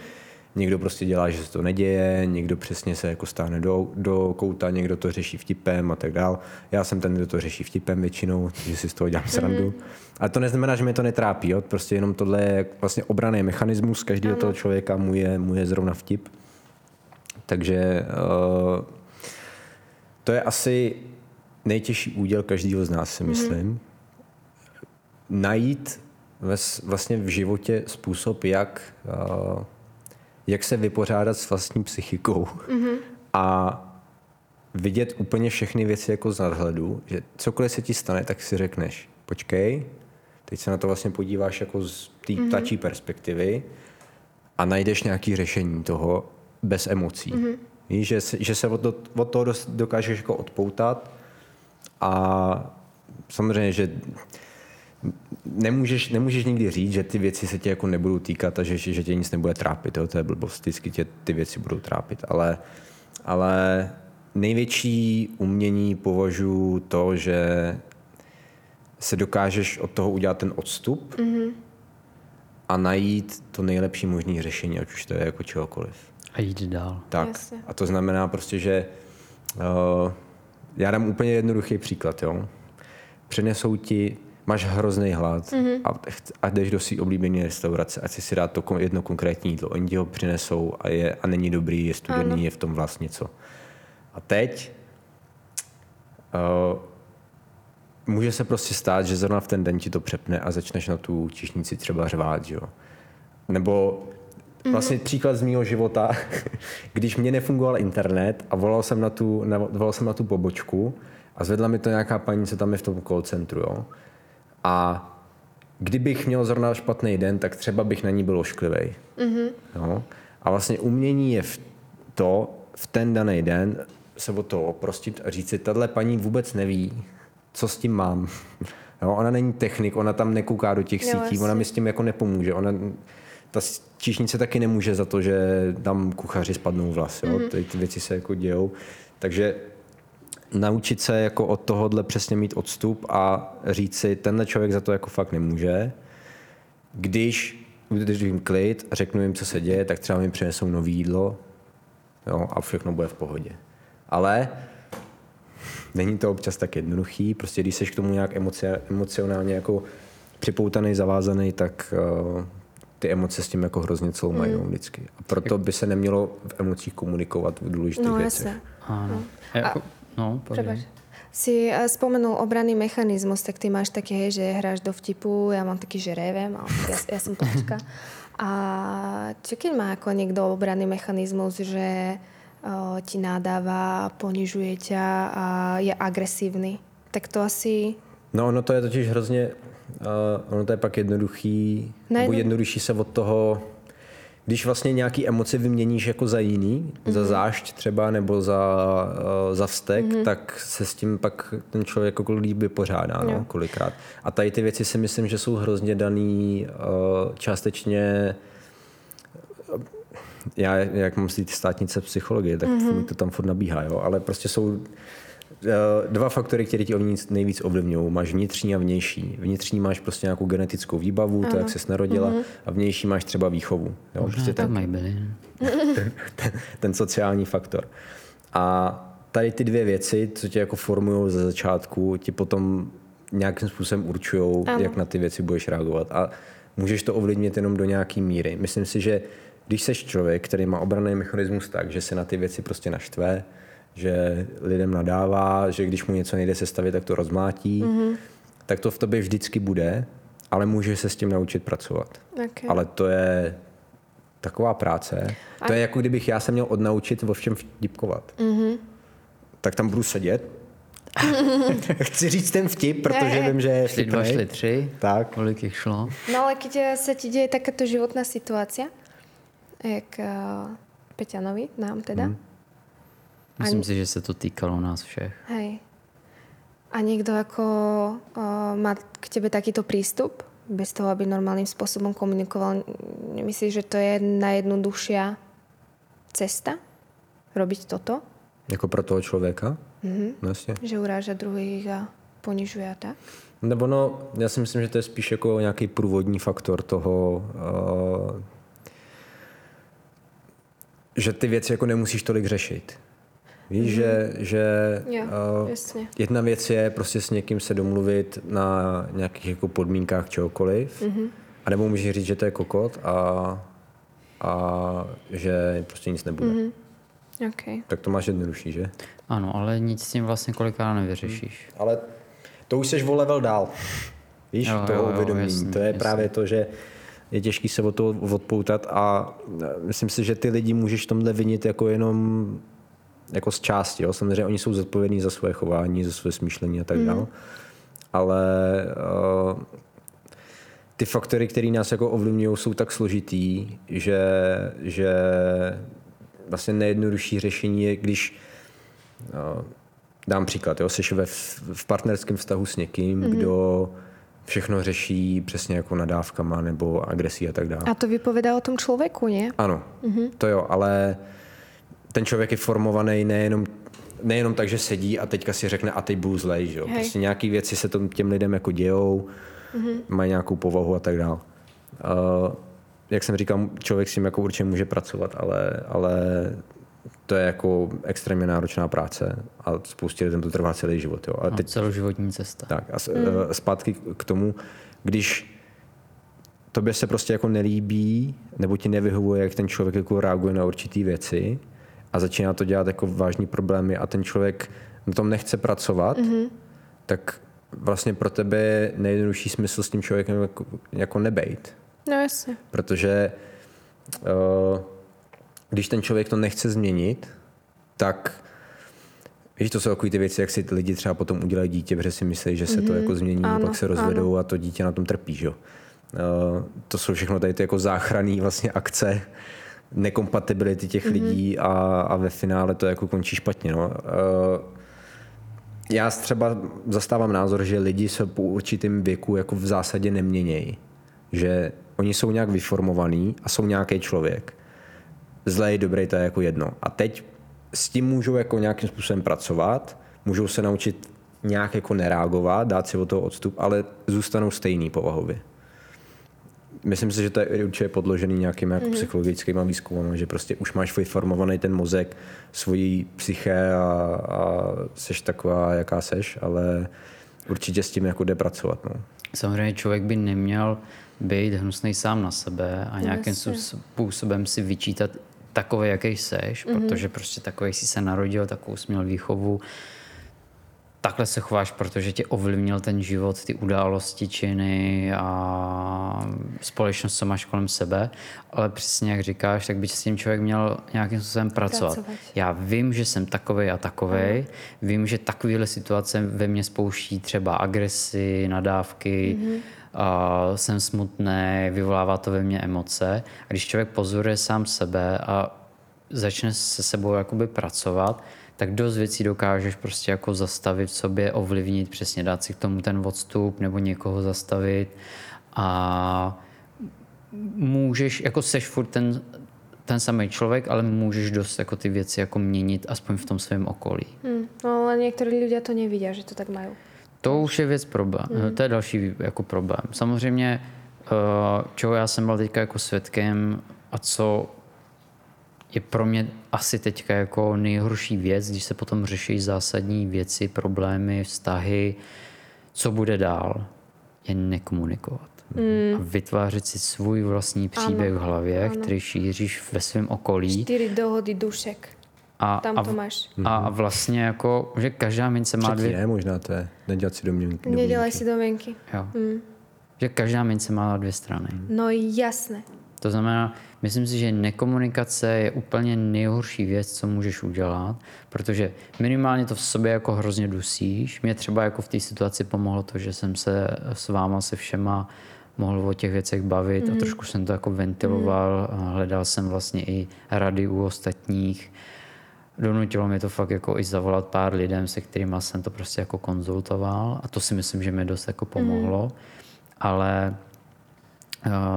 někdo prostě dělá, že se to neděje, někdo přesně se jako stáhne do kouta, někdo to řeší vtipem a tak dál. Já jsem ten, kdo to řeší vtipem většinou, takže si z toho dělám srandu. A to neznamená, že mě to netrápí, jo? Prostě jenom tohle je vlastně obranný mechanismus každého toho člověka, mu je zrovna vtip. Takže to je asi nejtěžší úděl každého z nás, si myslím. Najít vlastně v životě způsob, jak se vypořádat s vlastní psychikou a vidět úplně všechny věci jako z nadhledu, že cokoliv se ti stane, tak si řekneš, počkej, teď se na to vlastně podíváš jako z té ptačí perspektivy a najdeš nějaké řešení toho bez emocí. Víš, že se od toho dokážeš jako odpoutat a samozřejmě, že nemůžeš nikdy říct, že ty věci se tě jako nebudou týkat a že tě nic nebude trápit. Jo? To je blbost, vždycky tě ty věci budou trápit. Ale největší umění považuji to, že se dokážeš od toho udělat ten odstup a najít to nejlepší možné řešení, ať už to je jako čehokoliv. A jít dál. Tak. Jasně. A to znamená prostě, že já dám úplně jednoduchý příklad, jo. Přenesou ti, máš hrozný hlad a jdeš do svý oblíbené restaurace, ať si dá to jedno konkrétní jídlo. Oni ti ho přinesou a není dobrý, je studený, ano. Je v tom vlastně něco. A teď může se prostě stát, že zrovna v ten den ti to přepne a začneš na tu číšnici třeba řvát, že jo. Nebo vlastně příklad z mýho života, když mě nefungoval internet a volal jsem na tu pobočku a zvedla mi to nějaká paní, co tam je v tom call centru, jo. A kdybych měl zrovna špatný den, tak třeba bych na ní byl ošklivej. Jo? A vlastně umění je v ten daný den se o to oprostit a říct si, tato paní vůbec neví, co s tím mám. Jo? Ona není technik, ona tam nekouká do těch sítí, jasný. Ona mi s tím jako nepomůže. Ta číšnice taky nemůže za to, že tam kuchaři spadnou vlas. Jo? Ty věci se jako dějou. Takže naučit se jako od tohohle přesně mít odstup a říct si, tenhle člověk za to jako fakt nemůže. Když udržím klid, řeknu jim, co se děje, tak třeba mi přinesou nový jídlo, jo, a všechno bude v pohodě. Ale není to občas tak jednoduchý, prostě když seš k tomu nějak emocionálně jako připoutaný, zavázaný, tak ty emoce s tím jako hrozně cloumají vždycky. A proto by se nemělo v emocích komunikovat v důležitých věcech. Ano. No, si spomenul obranný mechanizmus, tak ty máš taký, hej, že hráš do vtipu, ja mám taký, že revem, ale ja som plačka. A čo keď má ako niekto obranný mechanizmus, že ti nadáva, ponižuje ťa a je agresívny, tak to asi... No ono to je totiž hrozně, ono to je pak jednoduchý, nebo jednodušší se od toho... Když vlastně nějaký emoce vyměníš jako za jiný, za zášť třeba, nebo za vztek, tak se s tím pak ten člověk jako líp vypořádá, no, kolikrát. A tady ty věci si myslím, že jsou hrozně daný částečně... Já, jak mám si ty státnice psychologie, tak mi to tam furt nabíhá, jo? Ale prostě jsou... Dva faktory, které ti nejvíc ovlivňují. Máš vnitřní a vnější. Vnitřní máš prostě nějakou genetickou výbavu, to, jak ses narodila, a vnější máš třeba výchovu. Jo, prostě ten sociální faktor. A tady ty dvě věci, co tě jako formují ze začátku, ti potom nějakým způsobem určují, jak na ty věci budeš reagovat. A můžeš to ovlivnit jenom do nějaký míry. Myslím si, že když seš člověk, který má obranný mechanismus tak, že se na ty věci prostě naštve, že lidem nadává, že když mu něco nejde sestavit, tak to rozmátí, tak to v tobě vždycky bude, ale můžeš se s tím naučit pracovat. Okay. Ale to je taková práce. To je jako kdybych já se měl odnaučit o všem vtipkovat. Tak tam budu sedět. Chci říct ten vtip, protože vím, že je vtipný. 2, 4, 3, tak. Kolik jich šlo. No ale když se ti děje takáto životná situace, jak Peťanovi, nám teda, myslím si, že se to týkalo nás všech. Hej. A někdo jako má k tebe takýto prístup, bez toho, aby normálním způsobem komunikoval? Myslíš, že to je najjednoduchšia cesta? Robiť toto? Jako pro toho člověka? Vlastně. Že uráža druhých a ponižuje a tak? Nebo no, já si myslím, že to je spíš jako nějaký průvodní faktor toho... že ty věci jako nemusíš tolik řešit. Víš, že jedna věc je prostě s někým se domluvit na nějakých jako podmínkách čehokoliv, a nebo můžeš říct, že to je kokot a že prostě nic nebude. Okay. Tak to máš jednodušší, že? Ano, ale nic s tím vlastně kolikrát nevyřešíš. Ale to už seš o level dál. Víš, to uvědomění. To je právě to, že je těžký se od toho odpoutat a myslím si, že ty lidi můžeš tomhle vinit jako jenom jako z části, jo. Samozřejmě oni jsou zodpovědní za svoje chování, za svoje smýšlení a tak dále. Ale ty faktory, které nás jako ovlivňují, jsou tak složitý, že vlastně nejjednodušší řešení je, když dám příklad, jo, seš v partnerském vztahu s někým, kdo všechno řeší přesně jako nadávkama nebo agresí a tak dále. A to vypovědá o tom člověku, ne? Ano, to jo, ale ten člověk je formovaný nejenom tak, že sedí a teďka si řekne a teď budu zlej, že jo. Prostě nějaký věci se těm lidem jako dějou, mají nějakou povahu a tak dál. Jak jsem říkal, člověk s tím jako určitě může pracovat, ale to je jako extrémně náročná práce a spoustě lidem to trvá celý život. Jo. A teď, celoživotní cesta. Tak, a zpátky k tomu, když tobě se prostě jako nelíbí nebo ti nevyhovuje, jak ten člověk jako reaguje na určitý věci a začíná to dělat jako vážný problémy a ten člověk na tom nechce pracovat, tak vlastně pro tebe je nejjednodušší smysl s tím člověkem jako nebejt. No jasně. Protože když ten člověk to nechce změnit, tak víš, to jsou takový ty věci, jak si lidi třeba potom udělají dítě, protože si myslí, že se to jako změní, ano, pak se rozvedou a to dítě na tom trpí, že? To jsou všechno tady ty jako záchranné vlastně akce, nekompatibility těch lidí a ve finále to jako končí špatně. No. Já třeba zastávám názor, že lidi se po určitém věku jako v zásadě neměnějí. Že oni jsou nějak vyformovaní a jsou nějaký člověk. Zlej, dobrý, to je jako jedno. A teď s tím můžou jako nějakým způsobem pracovat, můžou se naučit nějak jako nereagovat, dát si od toho odstup, ale zůstanou stejný povahově. Myslím si, že to je určitě podložený nějakým jako psychologickým výzkumem, že prostě už máš vyformovaný ten mozek, svoji psyché a seš taková, jaká seš, ale určitě s tím jako jde pracovat. No. Samozřejmě člověk by neměl být hnusnej sám na sebe a nějakým způsobem si vyčítat takovej, jaký seš, protože prostě takovej jsi se narodil, takovou jsi měl výchovu. Takhle se chováš, protože tě ovlivnil ten život, ty události, činy a společnost, co máš kolem sebe. Ale přesně jak říkáš, tak by s tím člověk měl nějakým způsobem pracovat. Já vím, že jsem takovej a takovej. Vím, že takovýhle situace ve mně spouští třeba agresi, nadávky, jsem smutný, vyvolává to ve mně emoce. A když člověk pozoruje sám sebe a začne se sebou jakoby pracovat, tak dost věcí dokážeš prostě jako zastavit v sobě, ovlivnit, přesně dát si k tomu ten odstup nebo někoho zastavit a můžeš, jako seš furt ten samý člověk, ale můžeš dost jako ty věci jako měnit, aspoň v tom svém okolí. No ale některý lidé to nevidí, že to tak mají. To už je věc problém, to je další jako problém. Samozřejmě, čeho já jsem byl teďka jako svědkem a co je pro mě asi teďka jako nejhorší věc, když se potom řeší zásadní věci, problémy, vztahy, co bude dál, je nekomunikovat. A vytvářet si svůj vlastní příběh v hlavě, který šíříš ve svém okolí. 4 dohody dušek. Tam to máš. A vlastně jako, že každá mince má dvě... Třetí ne, možná to je. Nedělat si domněnky. Nedělaj si domněnky. Jo. Že každá mince má dvě strany. No jasné. To znamená, myslím si, že nekomunikace je úplně nejhorší věc, co můžeš udělat, protože minimálně to v sobě jako hrozně dusíš. Mě třeba jako v té situaci pomohlo to, že jsem se s váma se všema mohl o těch věcech bavit a trošku jsem to jako ventiloval. Hledal jsem vlastně i rady u ostatních. Donutilo mě to fakt jako i zavolat pár lidem, se kterými jsem to prostě jako konzultoval a to si myslím, že mi dost jako pomohlo, ale...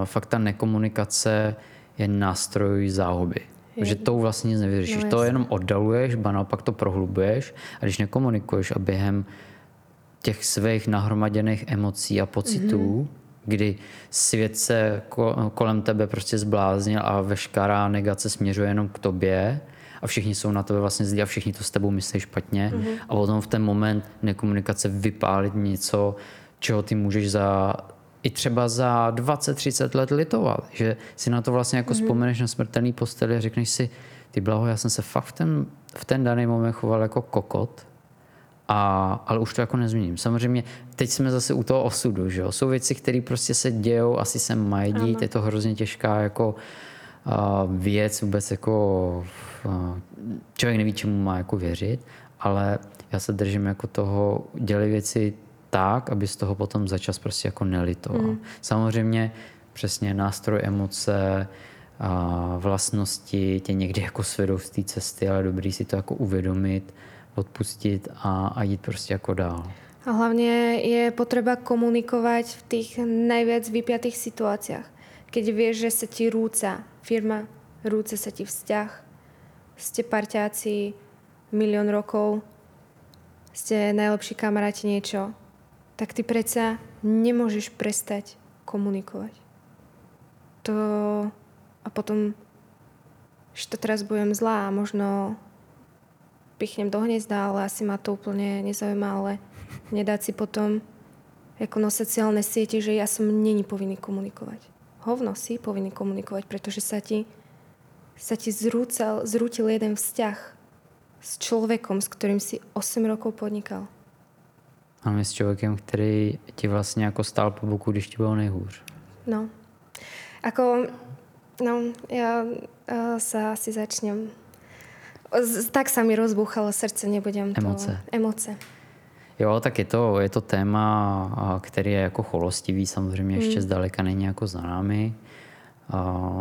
fakt ta nekomunikace je nástroj záhuby. Že tou vlastně nic nevyřešíš. No, to jenom oddaluješ, ba naopak to prohlubuješ a když nekomunikuješ a během těch svých nahromaděných emocí a pocitů, kdy svět se kolem tebe prostě zbláznil a veškerá negace směřuje jenom k tobě a všichni jsou na tebe vlastně zlí a všichni to s tebou myslí špatně a potom v ten moment nekomunikace vypálit něco, čeho ty můžeš za... I třeba za 20-30 let litoval, že si na to vlastně jako vzpomeneš na smrtelný posteli a řekneš si, ty blaho, já jsem se fakt v ten daný moment choval jako kokot, ale už to jako nezměním. Samozřejmě teď jsme zase u toho osudu, že jo? Jsou věci, které prostě se dějou, asi se mají dít, je to hrozně těžká jako věc, vůbec jako člověk neví, čemu má jako věřit, ale já se držím jako toho, dělej věci tak, aby z toho potom začas prostě jako nelitoval. Samozřejmě přesně nástroj emoce, vlastnosti tě někdy jako svedou z té cesty, ale dobrý si to jako uvědomit, odpustit a jít prostě jako dál. A hlavně je potřeba komunikovat v těch nejvíc vypjatých situacích. Keď víš, že se ti rúca firma, rúca se ti vzťah, ste parťáci milión rokov, ste najlepší kamaráti niečo, tak ty predsa nemôžeš prestať komunikovať. to a potom, že to teraz budem zlá a možno pichnem do hniezda, ale asi ma to úplne nezaujíma, ale nedať si potom ako na sociálne siete, že ja som není povinný komunikovať. Hovno si povinný komunikovať, pretože sa ti zrútil jeden vzťah s človekom, s ktorým si 8 rokov podnikal. A s človekem, ktorý ti vlastne ako stál po boku, když ti bolo nejhúř. No. Ja sa asi začnem. Tak sa mi rozbúchalo srdce, nebudem emoce. Emoce. Jo, tak je to téma, který je jako cholostivý, samozřejmě ještě zdaleka není jako za námi.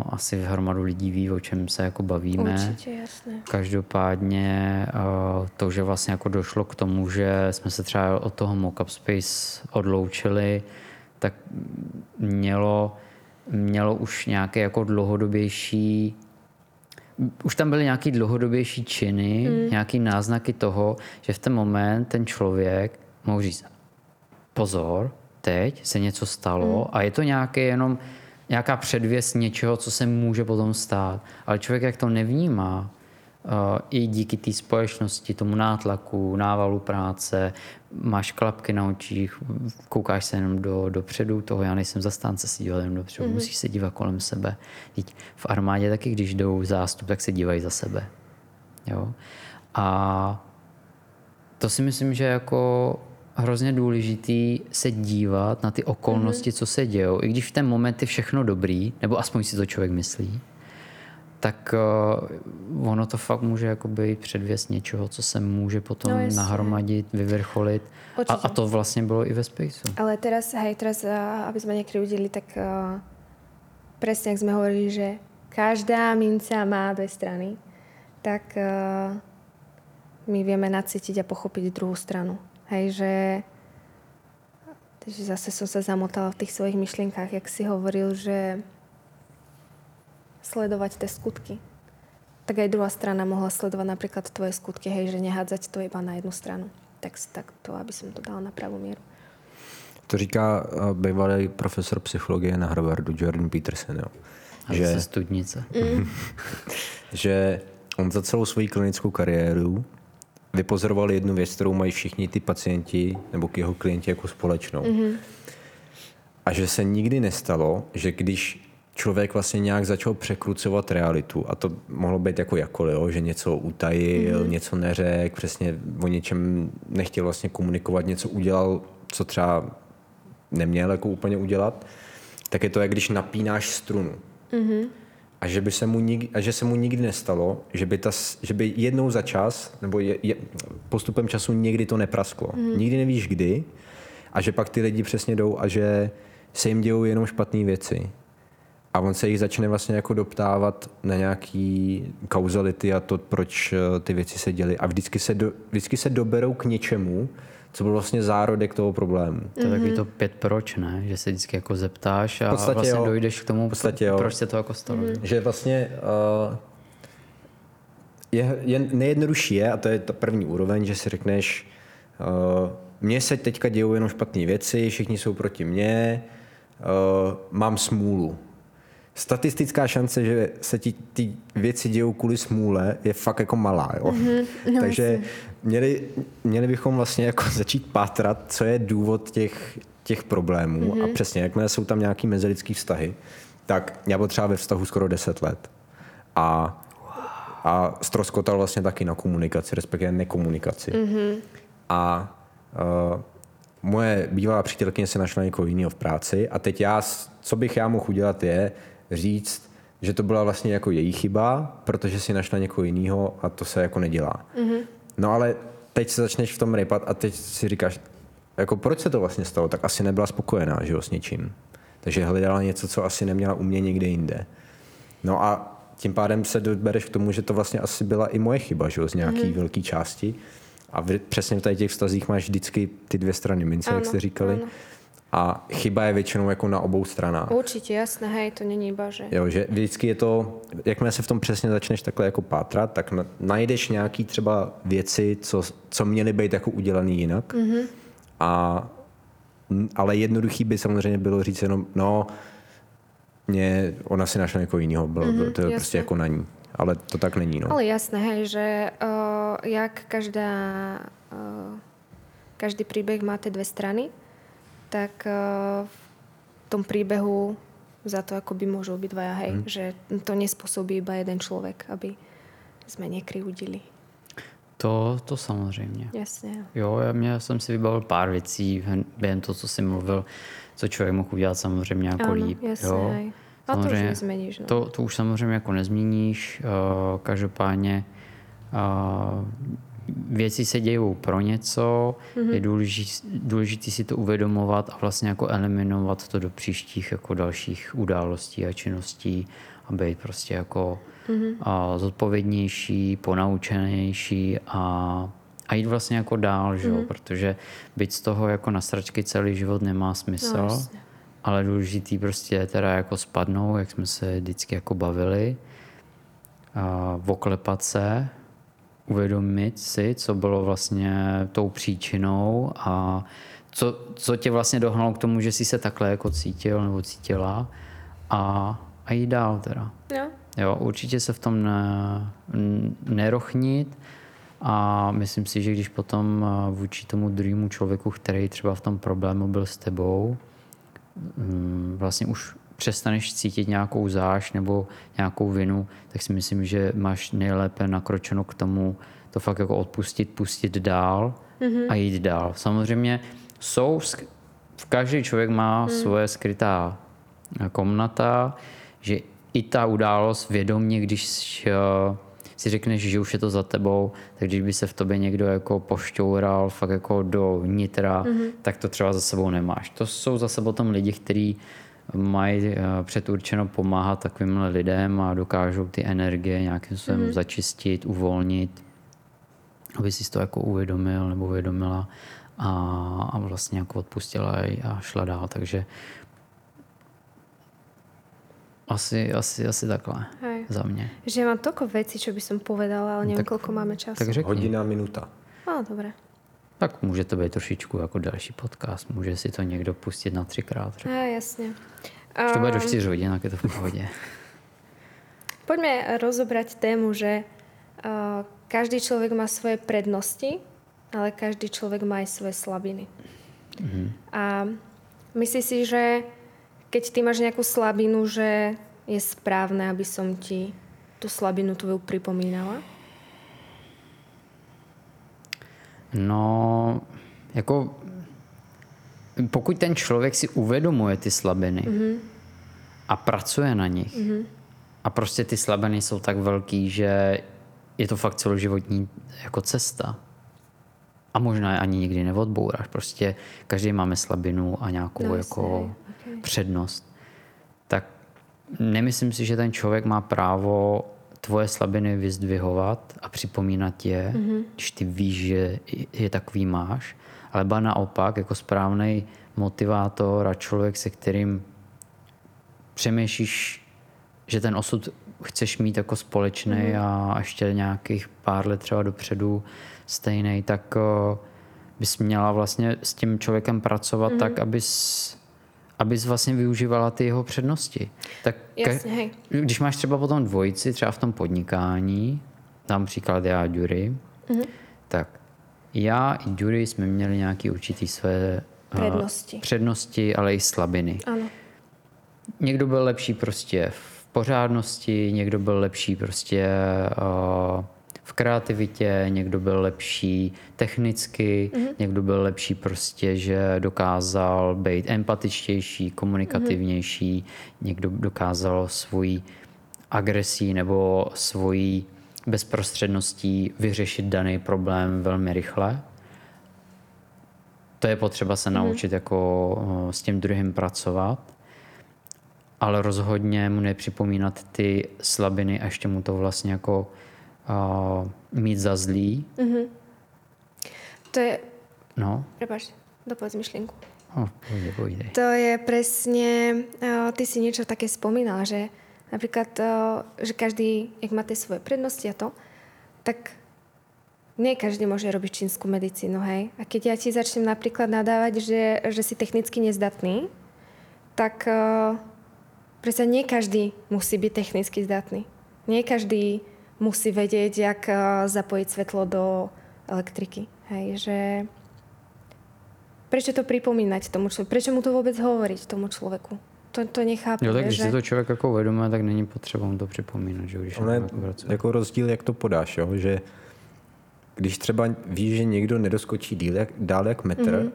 Asi hromadu lidí ví, o čem se jako bavíme. Určitě, jasně. Každopádně to, že vlastně jako došlo k tomu, že jsme se třeba od toho Mockup Space odloučili, tak mělo už nějaké jako dlouhodobější. Už tam byly nějaké dlouhodobější činy, nějaké náznaky toho, že v ten moment ten člověk mohl říct pozor, teď se něco stalo a je to nějaká předvěst něčeho, co se může potom stát. Ale člověk, jak to nevnímá, i díky té společnosti, tomu nátlaku, návalu práce, máš klapky na očích, koukáš se jenom dopředu, toho já nejsem zastánce si dívat jenom dopředu, musíš se dívat kolem sebe. V armádě taky, když jdou zástup, tak se dívají za sebe. Jo? A to si myslím, že je jako hrozně důležitý se dívat na ty okolnosti, co se dějou. I když v ten moment je všechno dobrý, nebo aspoň si to člověk myslí, tak ono to fakt může jako být předvěst něčeho, co se může potom nahromadit, vyvrcholit. A to vlastně bylo i ve Spaceu. Ale teraz, aby sme nekryudili, tak presne, jak sme hovorili, že každá minca má dve strany, tak my vieme nacítiť a pochopiť druhú stranu. Hej, že zase som sa zamotala v tých svojich myšlienkách, jak si hovoril, že sledovať tie skutky. Tak aj druhá strana mohla sledovať napríklad tvoje skutky, hej, že nehádzať to iba na jednu stranu. Tak to, aby som to dala na pravú mieru. To říká bývalý profesor psychologie na Harvardu, Jordan Peterson, jo. Že se studnice. Že on za celou svoji klinickou kariéru vypozoroval jednu věc, kterou mají všichni ty pacienti nebo jeho klienti jako společnou. A že se nikdy nestalo, že když člověk vlastně nějak začal překrucovat realitu a to mohlo být jako jakoliv, že něco utajil, něco neřekl, přesně o něčem nechtěl vlastně komunikovat, něco udělal, co třeba neměl jako úplně udělat, tak je to, jak když napínáš strunu. A že by se mu nikdy nestalo, že by jednou za čas, nebo postupem času někdy to neprasklo. Nikdy nevíš kdy a že pak ty lidi přesně jdou a že se jim dějou jenom špatné věci. A on se jich začne vlastně jako doptávat na nějaký kauzality a to, proč ty věci se děly. A vždycky se doberou k něčemu, co byl vlastně zárodek toho problému. To je takový to 5 proč, ne? Že se vždycky jako zeptáš a vlastně dojdeš k tomu, proč se to jako stalo. Že vlastně nejjednodušší je, a to je ta první úroveň, že si řekneš, mně se teďka dějou jenom špatné věci, všichni jsou proti mně, mám smůlu. Statistická šance, že se ty věci dějou kvůli smůle, je fakt jako malá. Jo? No, takže měli bychom vlastně jako začít pátrat, co je důvod těch problémů. A přesně, jakmile jsou tam nějaký mezilidský vztahy, tak já byl třeba ve vztahu skoro 10 let. A ztroskotal vlastně taky na komunikaci, respektive nekomunikaci. A moje bývalá přítelkyně se našla někoho jiného v práci a teď já, co bych já mohl udělat, je říct, že to byla vlastně jako její chyba, protože si našla někoho jiného a to se jako nedělá. No ale teď se začneš v tom rypat a teď si říkáš, jako proč se to vlastně stalo, tak asi nebyla spokojená, že jo, s něčím. Takže hledala něco, co asi neměla u mě někde jinde. No a tím pádem se dobereš k tomu, že to vlastně asi byla i moje chyba, že jo, z nějaký velké části. A přesně v těch vztazích máš vždycky ty dvě strany mince, jak jste říkali. Ano. A chyba je většinou jako na obou stranách. Určitě, jasné, hej, to není iba, že... Jo, že vždycky je to, jakmile se v tom přesně začneš takhle jako pátrat, tak najdeš nějaký třeba věci, co měly být jako udělaný jinak. Ale jednoduchý by samozřejmě bylo říct jenom, no, špatně, ona si našla někoho jiného, to je prostě jako na ní. Ale to tak není. No. Ale jasné, hej, že jak každý příběh má ty dvě strany, tak v tom příběhu za to akoby můžou být dvaja, hej, že to nespůsobí iba jeden člověk, aby jsme nekryudili. To samozřejmě. Jasně. Jo, já jsem si vybavil pár věcí během toho, co jsi mluvil, co člověk mohl udělat samozřejmě jako ano, líp. Jasně, jo. A to už nezměníš. No. To už samozřejmě jako nezměníš. Každopádně věci se dějou pro něco. Je důležité si to uvědomovat a vlastně jako eliminovat to do příštích jako dalších událostí a činností a být prostě jako zodpovědnější, ponaučenější a jít vlastně jako dál, že? Protože být z toho jako na sračky celý život nemá smysl. No, vlastně. Ale důležitý prostě teda jako spadnou, jak jsme se vždycky jako bavili, oklepat se, uvědomit si, co bylo vlastně tou příčinou a co tě vlastně dohnalo k tomu, že jsi se takhle jako cítil nebo cítila a jít dál teda. No. Jo, určitě se v tom nerochnit a myslím si, že když potom vůči tomu druhému člověku, který třeba v tom problému byl s tebou, vlastně už přestaneš cítit nějakou zášť nebo nějakou vinu, tak si myslím, že máš nejlépe nakročeno k tomu to fakt jako odpustit, pustit dál a jít dál. Samozřejmě každý člověk má svoje skrytá komnata, že i ta událost vědomě, když si řekneš, že už je to za tebou, tak když by se v tobě někdo jako pošťoural fakt jako do nitra, tak to třeba za sebou nemáš. To jsou zase potom lidi, kteří mají předurčeno pomáhat takovým lidem a dokážou ty energie nějakým způsobem začistit, uvolnit, aby si to jako uvědomil nebo uvědomila a vlastně jako odpustila a šla dál. Takže asi takhle. Hej. Za mě. Že mám toko věcí, čo by som povedala, ale nevím, koľko máme času. Tak řekni. Hodina, minuta. No, dobré. Tak může to být trošičku jako další podcast. Může si to někdo pustit na 3x. Jasně. Když to bude do 4 hodin, tak je to v pohodě. Pojďme rozobrať tému, že každý člověk má svoje prednosti, ale každý člověk má i svoje slabiny. A myslím si, že keď ty máš nejakú slabinu, že je správne, aby som ti tú slabinu tvoju pripomínala? No, jako pokud ten člověk si uvědomuje ty slabiny a pracuje na nich a prostě ty slabiny jsou tak velký, že je to fakt celoživotní jako cesta. A možná ani nikdy neodbouráš. Prostě každý máme slabinu a nějakou jako přednost. Tak nemyslím si, že ten člověk má právo tvoje slabiny vyzdvihovat a připomínat je, když ty víš, že je takový máš. Ale ba naopak, jako správnej motivátor a člověk, se kterým přemýšlíš, že ten osud chceš mít jako společný a ještě nějakých pár let třeba dopředu stejnej, tak bys měla vlastně s tím člověkem pracovat tak, abys vlastně využívala ty jeho přednosti. Tak jasně, když máš třeba potom dvojici, třeba v tom podnikání, dám příklad já a Dury, tak já i Dury jsme měli nějaké určitý své přednosti, ale i slabiny. Ano. Někdo byl lepší prostě v pořádnosti, někdo byl lepší prostě v kreativitě, někdo byl lepší technicky, někdo byl lepší prostě, že dokázal být empatičtější, komunikativnější, někdo dokázal svojí agresí nebo svojí bezprostředností vyřešit daný problém velmi rychle. To je potřeba se naučit jako s tím druhým pracovat, ale rozhodně mu nepřipomínat ty slabiny a ještě mu to vlastně jako mít za zlý. To je... No. Prepáč, dopovedz myšlienku. Pojde. To je presne... ty si niečo také spomínala, že napríklad, že každý, jak má tie svoje prednosti a to, tak nie každý môže robiť čínsku medicínu, hej. A keď ja ti začnem napríklad nadávať, že si technicky nezdatný, tak Protože nie každý musí být technicky zdatný. Nie každý musí vedieť, jak zapojit světlo do elektriky. Hej, že... Prečo to připomínat tomu člověku? Prečo mu to vůbec hovoriť tomu člověku? To nechápu. Jo, tak když si to člověk jako uvědomuje, tak není potřeba mu to připomínat. Že když ale jako rozdíl, jak to podáš, jo? Že když třeba víš, že někdo nedoskočí dál jak metr, mm-hmm.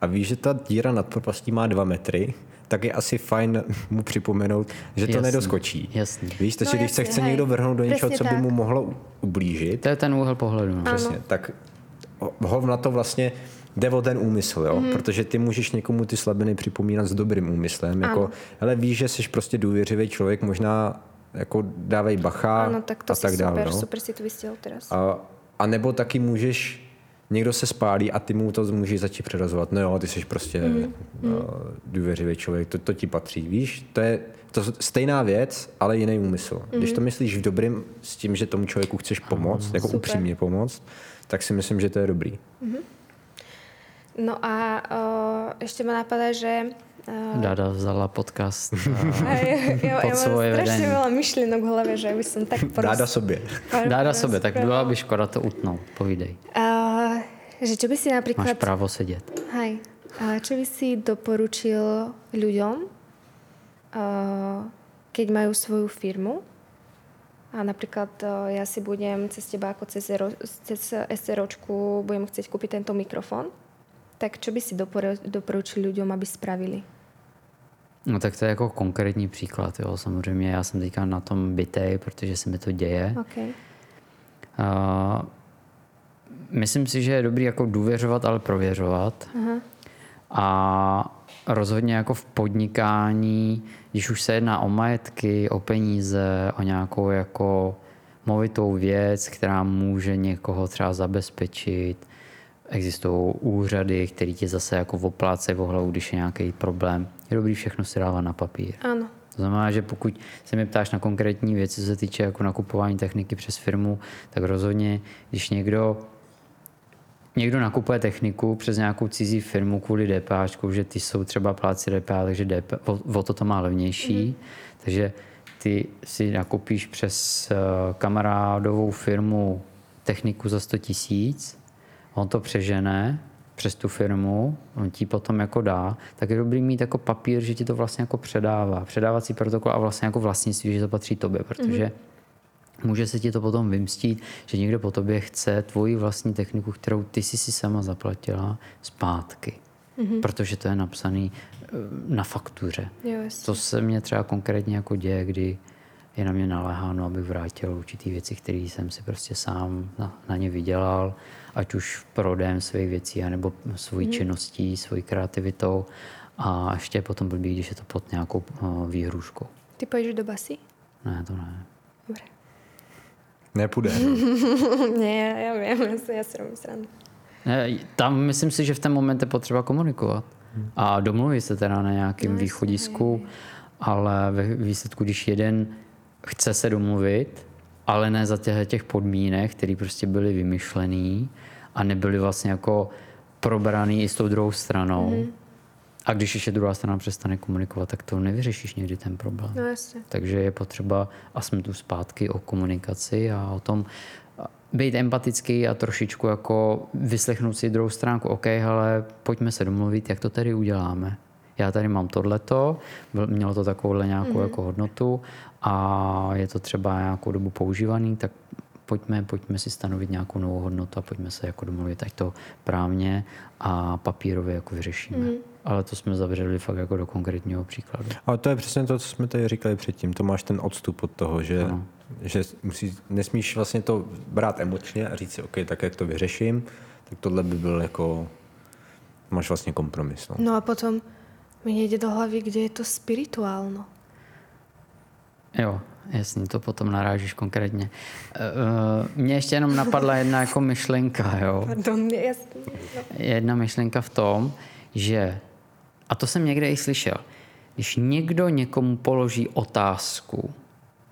a víš, že ta díra nad propastí má 2 metry, tak je asi fajn mu připomenout, že to jasný, nedoskočí. Jasný. Víš, takže když se chce někdo vrhnout do něčeho, co by mu mohlo ublížit. To je ten úhel pohledu. No. Přesně, tak hov na to vlastně jde o ten úmysl, jo? Mm. Protože ty můžeš někomu ty slabiny připomínat s dobrým úmyslem. Jako, hele, víš, že jsi prostě důvěřivý člověk, možná jako dávej bacha ano, tak to a tak dále. Super, no? Super si to vystěl teraz. A nebo taky můžeš, někdo se spálí a ty mu to můžeš začít přerozovat. No jo, ty jsi prostě důvěřivý člověk, to ti patří, víš? To je to stejná věc, ale jiný úmysl. Když to myslíš v dobrým s tím, že tomu člověku chceš pomoct, jako super. Upřímně pomoct, tak si myslím, že to je dobrý. Mm-hmm. No a ještě mě napadá, že... Dada vzala podcast pod svoje vedení. Já mám strašně veľa myšlenok v hlavě, že by som tak... Dáda sobě, tak byla by škoda to utnout, povídej. Že čo by si například... Máš právo sedět. Hej. Čo by si doporučil ľuďom, keď majú svoju firmu? A napríklad ja si budem cez teba ako cez SROčku budem chcieť kúpiť tento mikrofon. Tak čo by si doporučil ľuďom, aby spravili? No tak to je jako konkrétní příklad. Jo. Samozřejmě já jsem teďka na tom bitej, protože se mi to děje. Okay. Myslím si, že je dobrý jako důvěřovat, ale prověřovat. Uh-huh. A rozhodně jako v podnikání, když už se jedná o majetky, o peníze, o nějakou jako movitou věc, která může někoho třeba zabezpečit, existují úřady, které ti zase jako oplácejí o hlavu, když je nějaký problém. Je dobrý všechno si dávat na papír. Ano. To znamená, že pokud se mě ptáš na konkrétní věci, co se týče jako nakupování techniky přes firmu, tak rozhodně, když někdo nakupuje techniku přes nějakou cizí firmu kvůli DPAčku, že ty jsou třeba plátci DPA, takže o to má levnější. Mm. Takže ty si nakupíš přes kamarádovou firmu techniku za 100 000, on to přežene přes tu firmu, on ti potom jako dá, tak je dobrý mít jako papír, že ti to vlastně jako předává. Předávací protokol a vlastně jako vlastnictví, že to patří tobě, protože může se ti to potom vymstít, že někdo po tobě chce tvoji vlastní techniku, kterou ty si sama zaplatila, zpátky. Mm-hmm. Protože to je napsaný na faktuře. To se mně třeba konkrétně jako děje, kdy je na mě naléháno, abych vrátil určitý věci, které jsem si prostě sám na ně vydělal, ať už prodejem svých věcí, anebo svojí činností, svojí kreativitou a ještě potom blbý, když je to pod nějakou výhruškou. Ty pojdeš do basy? Ne, to ne. Dobré. Nepůjde. Ne, já si rovním srandu. Tam myslím si, že v ten moment je potřeba komunikovat a domluvit se teda na nějakém východisku, ale ve výsledku, když jeden chce se domluvit, ale ne za těch podmínek, které prostě byly vymyšlené a nebyly vlastně jako probraný i s tou druhou stranou. Mm. A když ještě druhá strana přestane komunikovat, tak to nevyřešíš někdy ten problém. No, jasně. Takže je potřeba, a jsme tu zpátky o komunikaci a o tom být empatický a trošičku jako vyslechnout si druhou stránku. OK, hele, pojďme se domluvit, jak to tady uděláme. Já tady mám tohleto, mělo to takovouhle nějakou jako hodnotu a je to třeba nějakou dobu používaný, tak pojďme si stanovit nějakou novou hodnotu a pojďme se jako domluvit, ať to právně a papírově jako vyřešíme. Mm. Ale to jsme zabředli fakt jako do konkrétního příkladu. Ale to je přesně to, co jsme tady říkali předtím. To máš ten odstup od toho, že nesmíš vlastně to brát emočně a říct si, OK, tak jak to vyřeším, tak tohle by byl jako... Máš vlastně kompromis. No, no a potom... Mně jde do hlavy, kde je to spirituálno. Jo, jasně, to potom narážíš konkrétně. Mně ještě jenom napadla jedna jako myšlenka, jo. Pardon, jasně. Jedna myšlenka v tom, že, a to jsem někde i slyšel, když někdo někomu položí otázku,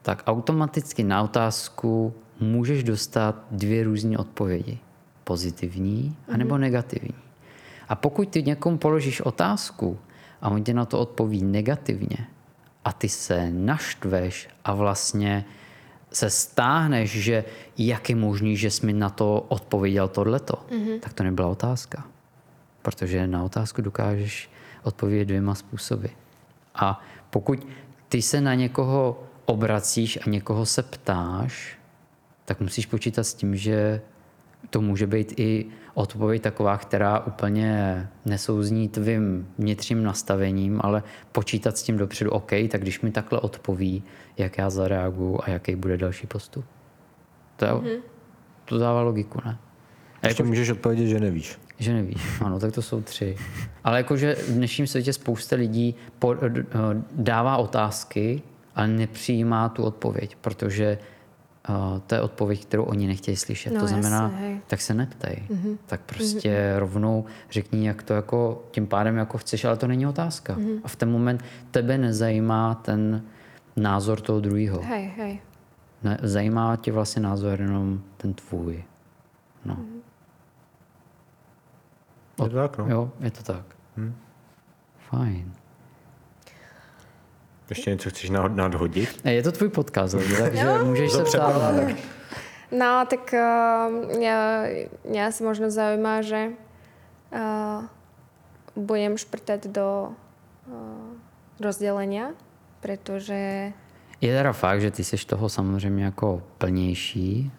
tak automaticky na otázku můžeš dostat 2 různé odpovědi. Pozitivní anebo negativní. A pokud ty někomu položíš otázku, a on tě na to odpoví negativně a a ty se naštveš a vlastně se stáhneš, že jak je možný, že jsi mi na to odpověděl tohleto, tak to nebyla otázka. Protože na otázku dokážeš odpovědět dvěma způsoby. A pokud ty se na někoho obracíš a někoho se ptáš, tak musíš počítat s tím, že to může být i odpověď taková, která úplně nesouzní tvým vnitřním nastavením, ale počítat s tím dopředu, OK, tak když mi takhle odpoví, jak já zareaguju a jaký bude další postup. To dává logiku, ne? Ještě můžeš odpovědět, že nevíš. Že nevíš, ano, tak to jsou tři. Ale jakože v dnešním světě spousta lidí dává otázky, ale nepřijímá tu odpověď, protože to je odpověď, kterou oni nechtějí slyšet. No, to znamená, jasný, tak se neptej. Tak prostě rovnou řekni, jak to jako, tím pádem jako chceš, ale to není otázka. A v ten moment tebe nezajímá ten názor toho druhého. Zajímá tě vlastně názor jenom ten tvůj. No. Je to tak, no. Jo, je to tak. Fajn. Ještě něco chceš nadhodit? Je to tvůj podcast, takže můžeš se ptát. No, tak mě se možno zaujíma, že budem šprtať do rozdělenia, protože... Je teda fakt, že ty jsi toho samozřejmě jako plnější,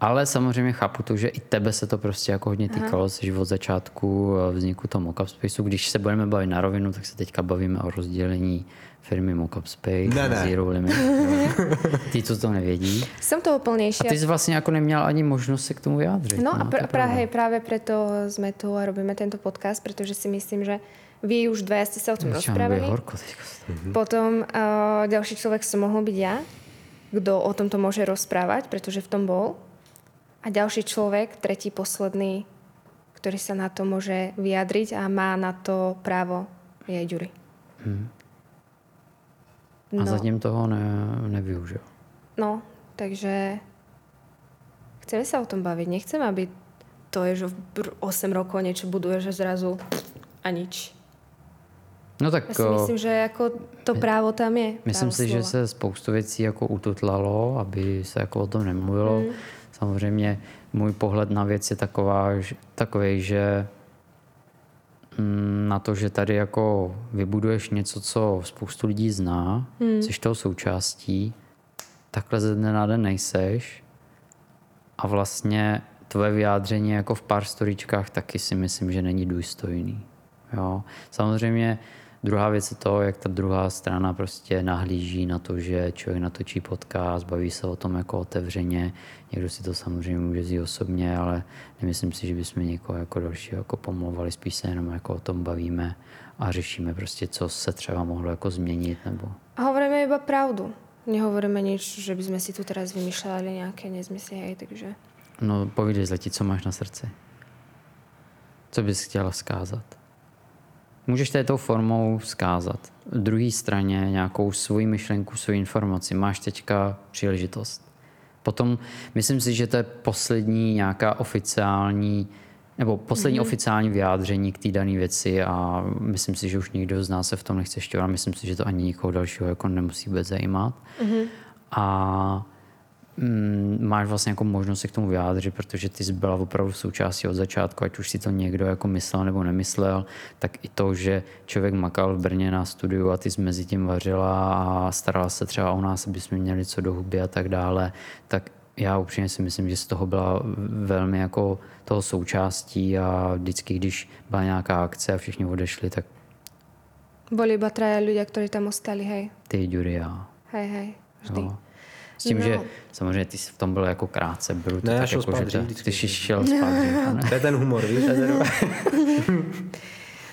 ale samozřejmě chápu to, že i tebe se to prostě jako hodně týkalo, že od začátku vzniku toho Mockup Spaceu. Když se budeme bavit na rovinu, tak se teďka bavíme o rozdělení firmy Mockup Space a Zero Limit. Ty, co to nevědí. Jsem toho plnější. A ty jsi vlastně jako neměl ani možnost se k tomu vyjádřit. No a právě proto jsme tu a robíme tento podcast, protože si myslím, že vy už dva jste se o tom rozprávali. Potom další člověk se mohl být já, kdo o tomto může rozprávať, protože v tom bol. A ďalší človek, tretí, posledný, ktorý sa na to môže vyjadriť a má na to právo, je Jury. A zatím toho nevyužil. No, takže chceme sa o tom baviť. Nechcem, aby to je, že v 8 rokov niečo buduje, že zrazu a nič. No tak, já si myslím, že jako to právo tam je. Myslím si, slova, že se spoustu věcí jako ututlalo, aby se jako o tom nemluvilo. Samozřejmě můj pohled na věc je takový, že na to, že tady jako vybuduješ něco, co spoustu lidí zná, jsi toho součástí, takhle ze dne na den nejseš a vlastně tvoje vyjádření jako v pár storičkách taky si myslím, že není důstojný. Jo. Samozřejmě druhá věc je to, jak ta druhá strana prostě nahlíží na to, že člověk natočí podcast, baví se o tom jako otevřeně. Někdo si to samozřejmě může vzít osobně, ale nemyslím si, že bychom někoho jako dalšího jako pomlouvali. Spíš se jenom jako o tom bavíme a řešíme prostě, co se třeba mohlo jako změnit. Nebo... A hovoríme iba pravdu. Nehovoríme nič, že bychom si tu teraz vymýšleli nějaké nezmysly. Takže... No povídej, Zleti, co máš na srdci? Co bys chtěla vzkázat? Můžeš této formou vzkázat druhé straně nějakou svoji myšlenku, svoji informaci. Máš teďka příležitost. Potom myslím si, že to je poslední nějaká oficiální nebo poslední oficiální vyjádření k té dané věci a myslím si, že už nikdo z nás se v tom nechce šťovat. Myslím si, že to ani nikoho dalšího jako nemusí vůbec zajímat. A máš vlastně jako možnost se k tomu vyjádřit, protože ty jsi byla opravdu součástí od začátku, ať už si to někdo jako myslel nebo nemyslel, tak i to, že člověk makal v Brně na studiu a ty jsi mezi tím vařila a starala se třeba o nás, aby jsme měli co do huby a tak dále, tak já upřímně si myslím, že z toho byla velmi jako toho součástí a vždycky, když byla nějaká akce a všichni odešli, tak... Byli iba traja ľudia, kteří tam ostali, hej? Ty, Jury, já. Hej, vždy. Jo. S tím, že samozřejmě ty jsi v tom byl jako krátce brut. Ne, já šel jako, ty jsi šel spát. To je ten humor, víš?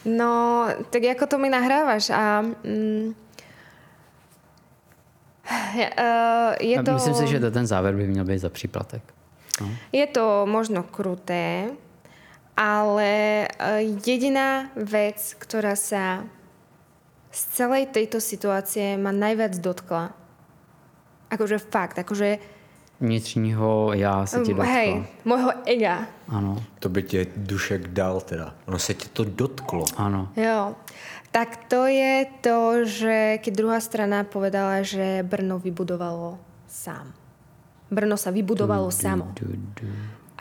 No, tak jako to mi nahráváš. A, je to... Myslím si, že to ten závěr by měl být za příplatek. No. Je to možno kruté, ale jediná věc, která se z celé této situace má nejvíc dotkla, akože fakt, akože... Vnitřního já se ti dotklo. Hej, mojho ega. Ano. To by tě Dušek dal teda. Ono se ti to dotklo. Ano. Jo. Tak to je to, že keď druhá strana povedala, že Brno vybudovalo sám. Brno sa vybudovalo samo.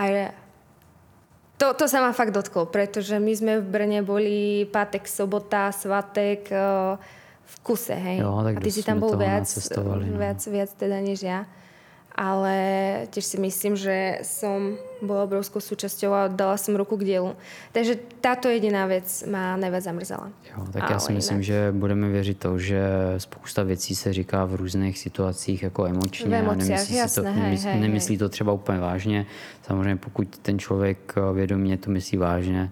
A to sa ma fakt dotklo, pretože my sme v Brne boli pátek, sobota, svatek v kuse, hej. Jo, a ty si tam bol viac teda než ja. Ale tiež si myslím, že som bola obrovskou súčasťou a dala som ruku k dielu. Takže táto jediná vec ma nejvíc zamrzela. Jo, tak ale já si myslím, že budeme věřit to, že spousta věcí se říká v různých situacích jako emočně. V emociách, jasné. Nemyslí to třeba úplně vážně. Samozřejmě pokud ten člověk vědomě to myslí vážně,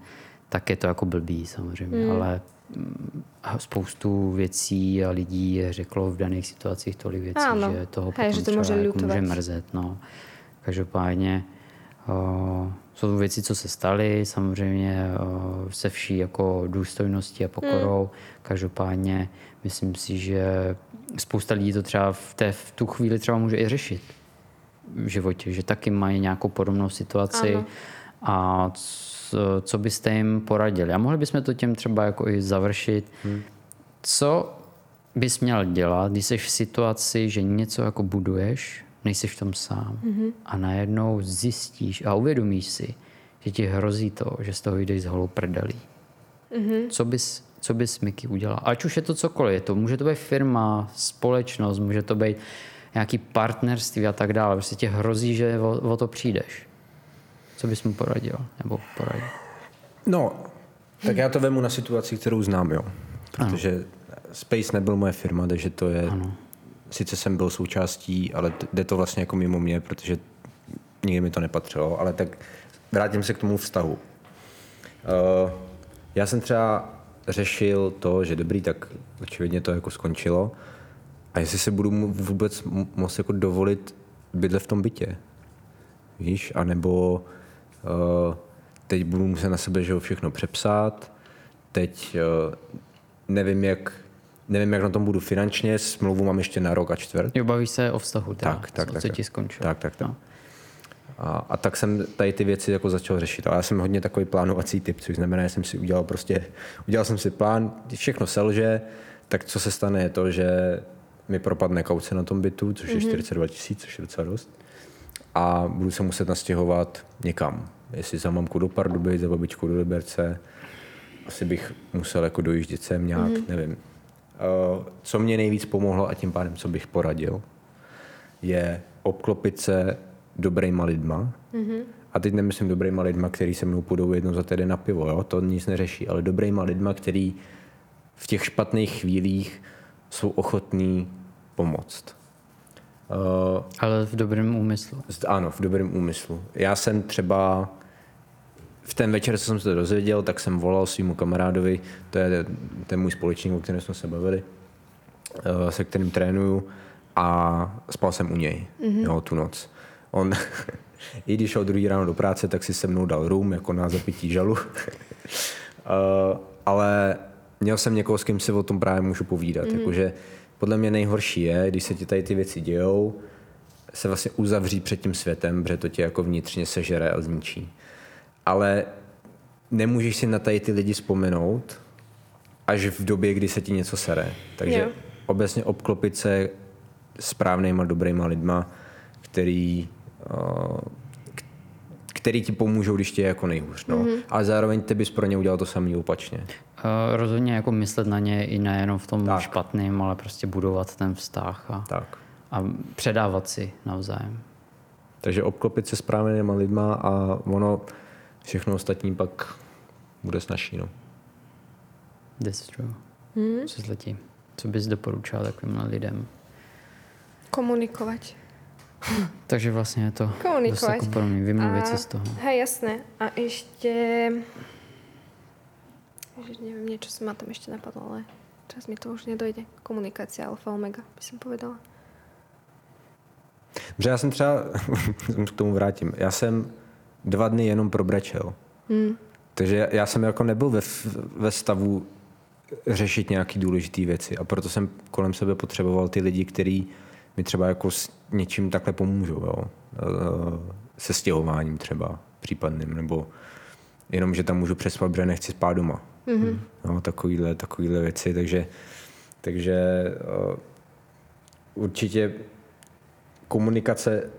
tak je to jako blbý samozřejmě. Ale spoustu věcí a lidí řeklo v daných situacích tolik věcí, ano, že toho potom že to třeba může mrzet. No. Každopádně jsou to věci, co se staly, samozřejmě se vší jako důstojností a pokorou. Každopádně myslím si, že spousta lidí to třeba v tu chvíli třeba může i řešit v životě, že taky mají nějakou podobnou situaci. Ano. A co byste jim poradili? A mohli bychom to tím třeba jako i završit. Co bys měl dělat, když jsi v situaci, že něco jako buduješ, nejsi v tom sám a najednou zjistíš a uvědomíš si, že ti hrozí to, že z toho jdeš z holou prdelí. Co bys Miky udělal? Ať už je to cokoliv. Může to být firma, společnost, může to být nějaký partnerství a tak dále. Prostě tě hrozí, že o to přijdeš. Co bys mu poradil? Nebo poradil? No, tak já to vemu na situaci, kterou znám, jo. Protože Space nebyl moje firma, takže to je... Ano. Sice jsem byl součástí, ale jde to vlastně jako mimo mě, protože nikdy mi to nepatřilo, ale tak vrátím se k tomu vztahu. Já jsem třeba řešil to, že dobrý, tak očividně to jako skončilo a jestli se budu vůbec moct jako dovolit bydlet v tom bytě, víš, anebo... teď budu muset na sebe všechno přepsat, teď nevím, jak na tom budu finančně, smlouvu mám ještě na rok a čtvrt. Jo, bavíš se o vztahu, co ti skončilo. Tak. No. A tak jsem tady ty věci jako začal řešit. Ale já jsem hodně takový plánovací typ, což znamená, že jsem si udělal jsem si plán, všechno selže, tak co se stane je to, že mi propadne kauce na tom bytu, což je 42 000, což je docela dost. A budu se muset nastěhovat někam. Jestli za mamku do Pardubic, za babičku do Liberce, asi bych musel jako dojíždět sem nějak, nevím. Co mě nejvíc pomohlo a tím pádem, co bych poradil, je obklopit se dobrýma lidma. A teď nemyslím dobrýma lidma, který se mnou půjdou jednou za týden na pivo, jo? To nic neřeší, ale dobrýma lidma, který v těch špatných chvílích jsou ochotní pomoct. Ale v dobrém úmyslu. Ano, v dobrém úmyslu. Já jsem třeba v ten večer, co jsem se to dozvěděl, tak jsem volal svému kamarádovi, to je ten můj společník, o kterém jsme se bavili, se kterým trénuju, a spal jsem u něj tu noc. On, i když šel druhý ráno do práce, tak si se mnou dal room jako na zapití žalu. Ale měl jsem někoho, s kým si o tom právě můžu povídat. Jakože podle mě nejhorší je, když se ti tady ty věci dějou, se vlastně uzavří před tím světem, protože to tě jako vnitřně sežere a zničí. Ale nemůžeš si na tady ty lidi vzpomenout až v době, kdy se ti něco sere. Takže obecně obklopit se správnýma, dobrýma lidma, který ti pomůžou, když tě je jako nejhůř. No. A zároveň ty bys pro ně udělal to samý opačně. Rozhodně jako myslet na ně i nejenom v tom špatném, ale prostě budovat ten vztah a předávat si navzájem. Takže obklopit se správnýma lidma a ono všechno ostatní pak bude snažší. No. That's true. Co zletí? Co bys doporučil takovým lidem? Komunikovat. Takže vlastně je to dost jako pro mě vymluvit se z toho. Hej, jasné. A ještě... nevím, něco se má tam ještě napadlo, ale čas mi to už nedojde. Komunikace alfa omega, by jsem povedala. Že já jsem třeba, k tomu vrátím, já jsem 2 dny jenom probrečel. Takže já jsem jako nebyl ve stavu řešit nějaký důležité věci a proto jsem kolem sebe potřeboval ty lidi, kteří mi třeba jako s něčím takhle pomůžou, jo? Se stěhováním třeba případným, nebo jenom, že tam můžu přespat, protože nechci spát doma. Mm-hmm. No, takovýhle věci, takže určitě komunikace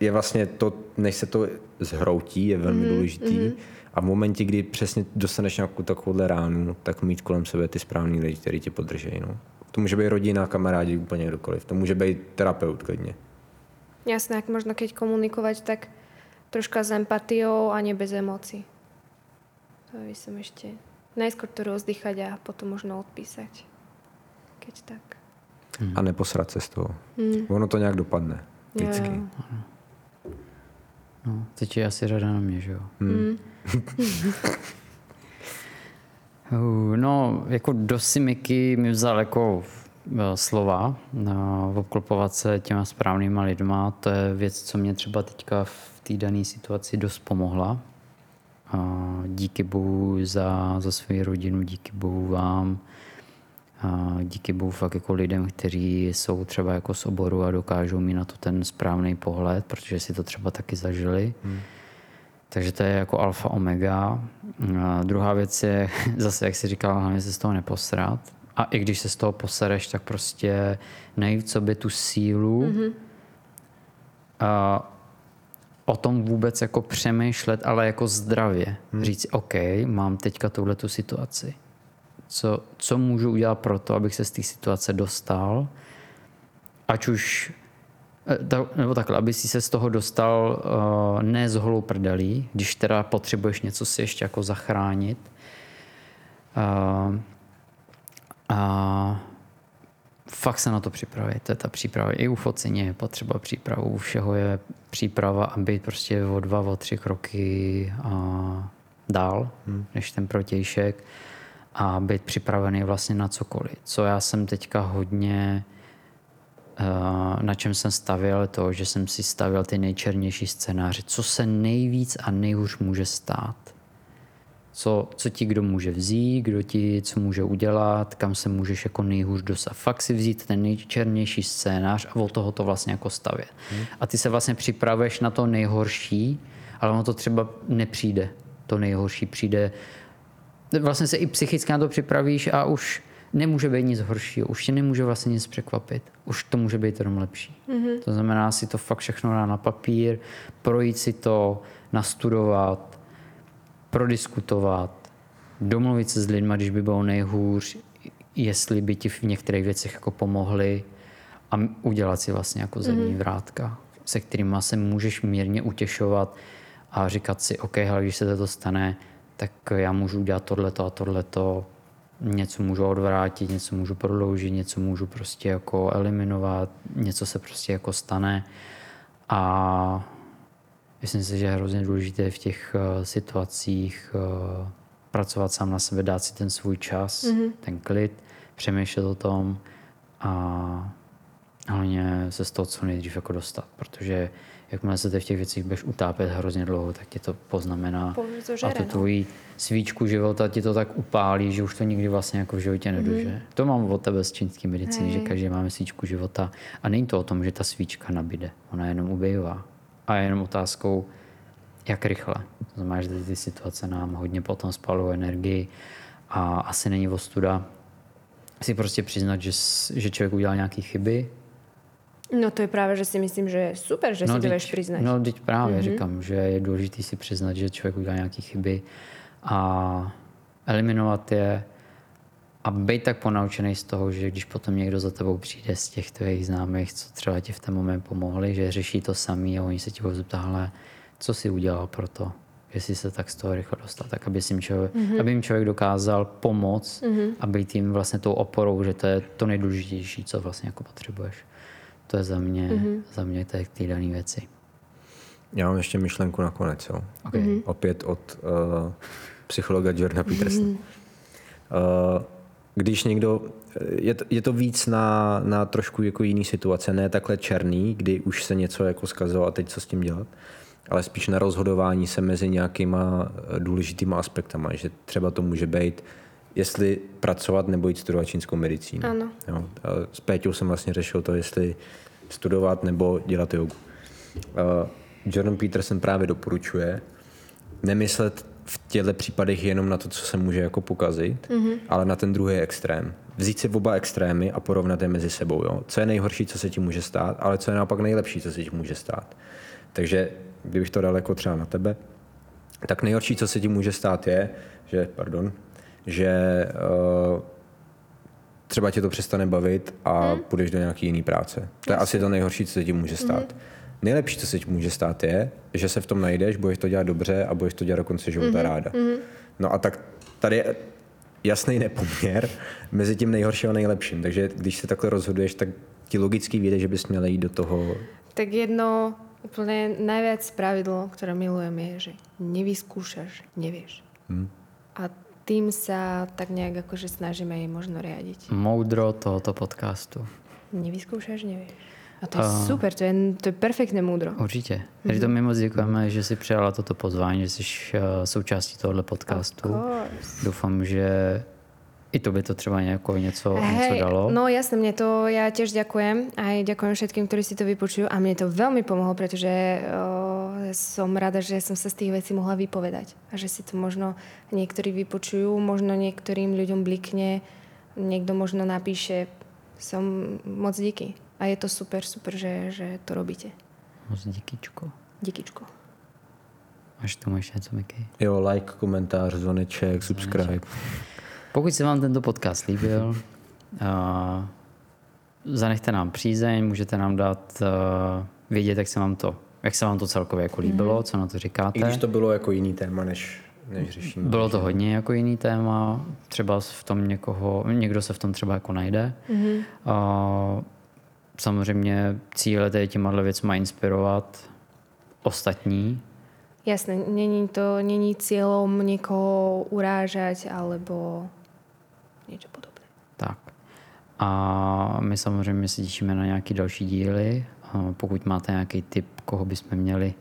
je vlastně to, než se to zhroutí, je velmi důležitý. Mm-hmm. A v momentě, kdy přesně dostaneš nějakou takovouhle ránu, tak mít kolem sebe ty správný lidi, který tě podržejí. No. To může být rodina, kamarádi, úplně kdokoliv. To může být terapeut klidně. Jasné, jak možno keď komunikovat, tak troška s empatiou a ne bez emocí. To by som ešte najskôr to rozdýchať a potom možno odpísať. Keď tak. A neposrat se z toho. Ono to nějak dopadne. Vždycky. Jo. No, teď je asi řada na mě, že jo? No, jako do Simiky mi vzal jako slova obklopovat se těma správnýma lidma. To je věc, co mě třeba teďka v té dané situaci dost pomohla. Díky Bohu za svou rodinu, díky Bohu vám, díky Bohu fakt jako lidem, kteří jsou třeba jako z oboru a dokážou mít na to ten správný pohled, protože si to třeba taky zažili. Takže to je jako alfa omega. A druhá věc je zase, jak jsi říkal, hlavně se z toho neposrat. A i když se z toho posereš, tak prostě najít v sobě tu sílu a o tom vůbec jako přemýšlet, ale jako zdravě. Říct, OK, mám teďka touhletu situaci. Co můžu udělat pro to, abych se z té situace dostal? Ať už, nebo takhle, aby si se z toho dostal ne z holou prdelí, když teda potřebuješ něco si ještě jako zachránit. A fakt se na to připravit. To je ta příprava. I u focení je potřeba přípravu. U všeho je příprava a být prostě o 2, o 3 kroky dál, než ten protějšek. A být připravený vlastně na cokoliv. Co já jsem teďka hodně, na čem jsem stavěl to, že jsem si stavěl ty nejčernější scénáře. Co se nejvíc a nejhůř může stát. Co ti kdo může vzít, kdo ti co může udělat, kam se můžeš jako nejhůř dostat. Fakt si vzít ten nejčernější scénář a od toho to vlastně jako stavět. A ty se vlastně připravuješ na to nejhorší, ale ono to třeba nepřijde. To nejhorší přijde. Vlastně se i psychicky na to připravíš a už nemůže být nic horšího. Už tě nemůže vlastně nic překvapit. Už to může být jenom lepší. To znamená si to fakt všechno dát na papír, projít si to, nastudovat, prodiskutovat, domluvit se s lidmi, když by bylo nejhůř, jestli by ti v některých věcech jako pomohli a udělat si vlastně jako zadní vrátka, se kterými se můžeš mírně utěšovat a říkat si, OK, hele, když se to stane, tak já můžu udělat tohleto a tohleto, něco můžu odvrátit, něco můžu prodloužit, něco můžu prostě jako eliminovat, něco se prostě jako stane a myslím si, že je hrozně důležité v těch situacích pracovat sám na sebe, dát si ten svůj čas, ten klid, přemýšlet o tom a hlavně se z toho co nejdřív jako dostat, protože jakmile se ty v těch věcích budeš utápět hrozně dlouho, tak ti to poznamená a tu tvoji svíčku života ti to tak upálí, že už to nikdy vlastně jako v životě nedožije. To mám od tebe z čínské medicíny, že každý máme svíčku života a není to o tom, že ta svíčka nabíde, ona jenom ubývá. A jenom otázkou, jak rychle. To znamená, že ty situace nám hodně potom spalují energii a asi není ostuda si prostě přiznat, že člověk udělal nějaké chyby. No to je právě, že si myslím, že je super, že si to budeš přiznat. No teď právě říkám, že je důležité si přiznat, že člověk udělal nějaké chyby a eliminovat je a být tak ponaučený z toho, že když potom někdo za tebou přijde z těch tvých známých, co třeba ti v ten moment pomohli, že řeší to samý a oni se ti budou zeptat, hele, co jsi udělal pro to, že jsi se tak z toho rychle dostal, tak aby jim člověk dokázal pomoct a být jim vlastně tou oporou, že to je to nejdůležitější, co vlastně jako potřebuješ. To je za mě ty dané věci. Já mám ještě myšlenku nakonec, jo. Okay. Opět od psychologa Jordana Petersona. Když někdo, je to víc na trošku jako jiný situace, ne takhle černý, kdy už se něco jako zkazilo a teď co s tím dělat, ale spíš na rozhodování se mezi nějakýma důležitýma aspektama, že třeba to může být, jestli pracovat nebo jít studovat čínskou medicínu. Ano. Jo, s Péťou jsem vlastně řešil to, jestli studovat nebo dělat jogu. Jordan Peterson právě doporučuje nemyslet v těchto případech jenom na to, co se může jako pokazit, ale na ten druhý extrém. Vzít si oba extrémy a porovnat je mezi sebou. Jo? Co je nejhorší, co se ti může stát, ale co je naopak nejlepší, co se ti může stát. Takže kdybych to dal jako třeba na tebe, tak nejhorší, co se ti může stát je, že třeba tě to přestane bavit a půjdeš do nějaký jiný práce. To je asi to nejhorší, co se ti může stát. Nejlepší, co se ti může stát je, že se v tom najdeš, budeš to dělat dobře a budeš to dělat do konce života ráda. No a tak tady je jasný nepoměr mezi tím nejhorším a nejlepším. Takže když se takhle rozhoduješ, tak ti logicky vyjde, že bys měl jít do toho. Tak jedno úplně největší pravidlo, které milujem, je, že nevyskúšaš, nevíš. A tým sa tak nejak akože snažíme jej možno riadiť. Moudro tohoto podcastu. Nevyskúšaš, nevieš. A to je super, to je perfektné moudro. Určitě. Takže to my moc děkujeme, že si přijala toto pozvání, že jsi součástí tohoto podcastu. Doufám, že i tobě to třeba něco dalo. No jasne, mne to, ja tiež ďakujem. Aj ďakujem všetkým, ktorí si to vypočujú a mne to veľmi pomohlo, pretože som rada, že som sa z tých vecí mohla vypovedať. A že si to možno niektorí vypočujú, možno niektorým ľuďom blikne, niekto možno napíše. Som moc díky. A je to super, super, že to robíte. Moc díkyčko. Díkyčko. Máš tu něco, Miky? Jo, like, komentář, zvoneček, subscribe. Pokud se vám tento podcast líbil, zanechte nám přízeň, můžete nám dát vědět, jak se vám to celkově jako líbilo, co na to říkáte. I když to bylo jako jiný téma, než řešíme. Bylo to hodně jako jiný téma, třeba v tom někdo se v tom třeba jako najde. Samozřejmě cíle je těma věcma inspirovat ostatní. Jasné, není cílem někoho urážet, alebo něco podobné. Tak. A my samozřejmě se těšíme na nějaké další díly. Pokud máte nějaký tip, koho bychom měli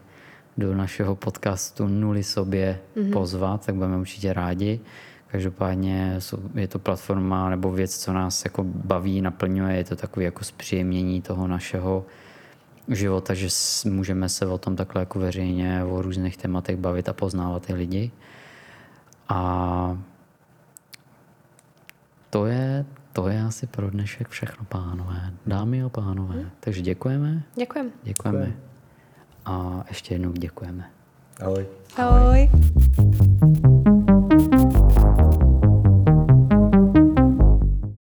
do našeho podcastu Nuly sobě pozvat, tak budeme určitě rádi. Každopádně je to platforma nebo věc, co nás jako baví, naplňuje. Je to takové jako zpříjemnění toho našeho života, že můžeme se o tom takhle jako veřejně o různých tématech bavit a poznávat ty lidi. A to je asi pro dnešek všechno, pánové. Dámy a pánové. Takže děkujeme. Děkujeme. A ještě jednou děkujeme. Ahoj.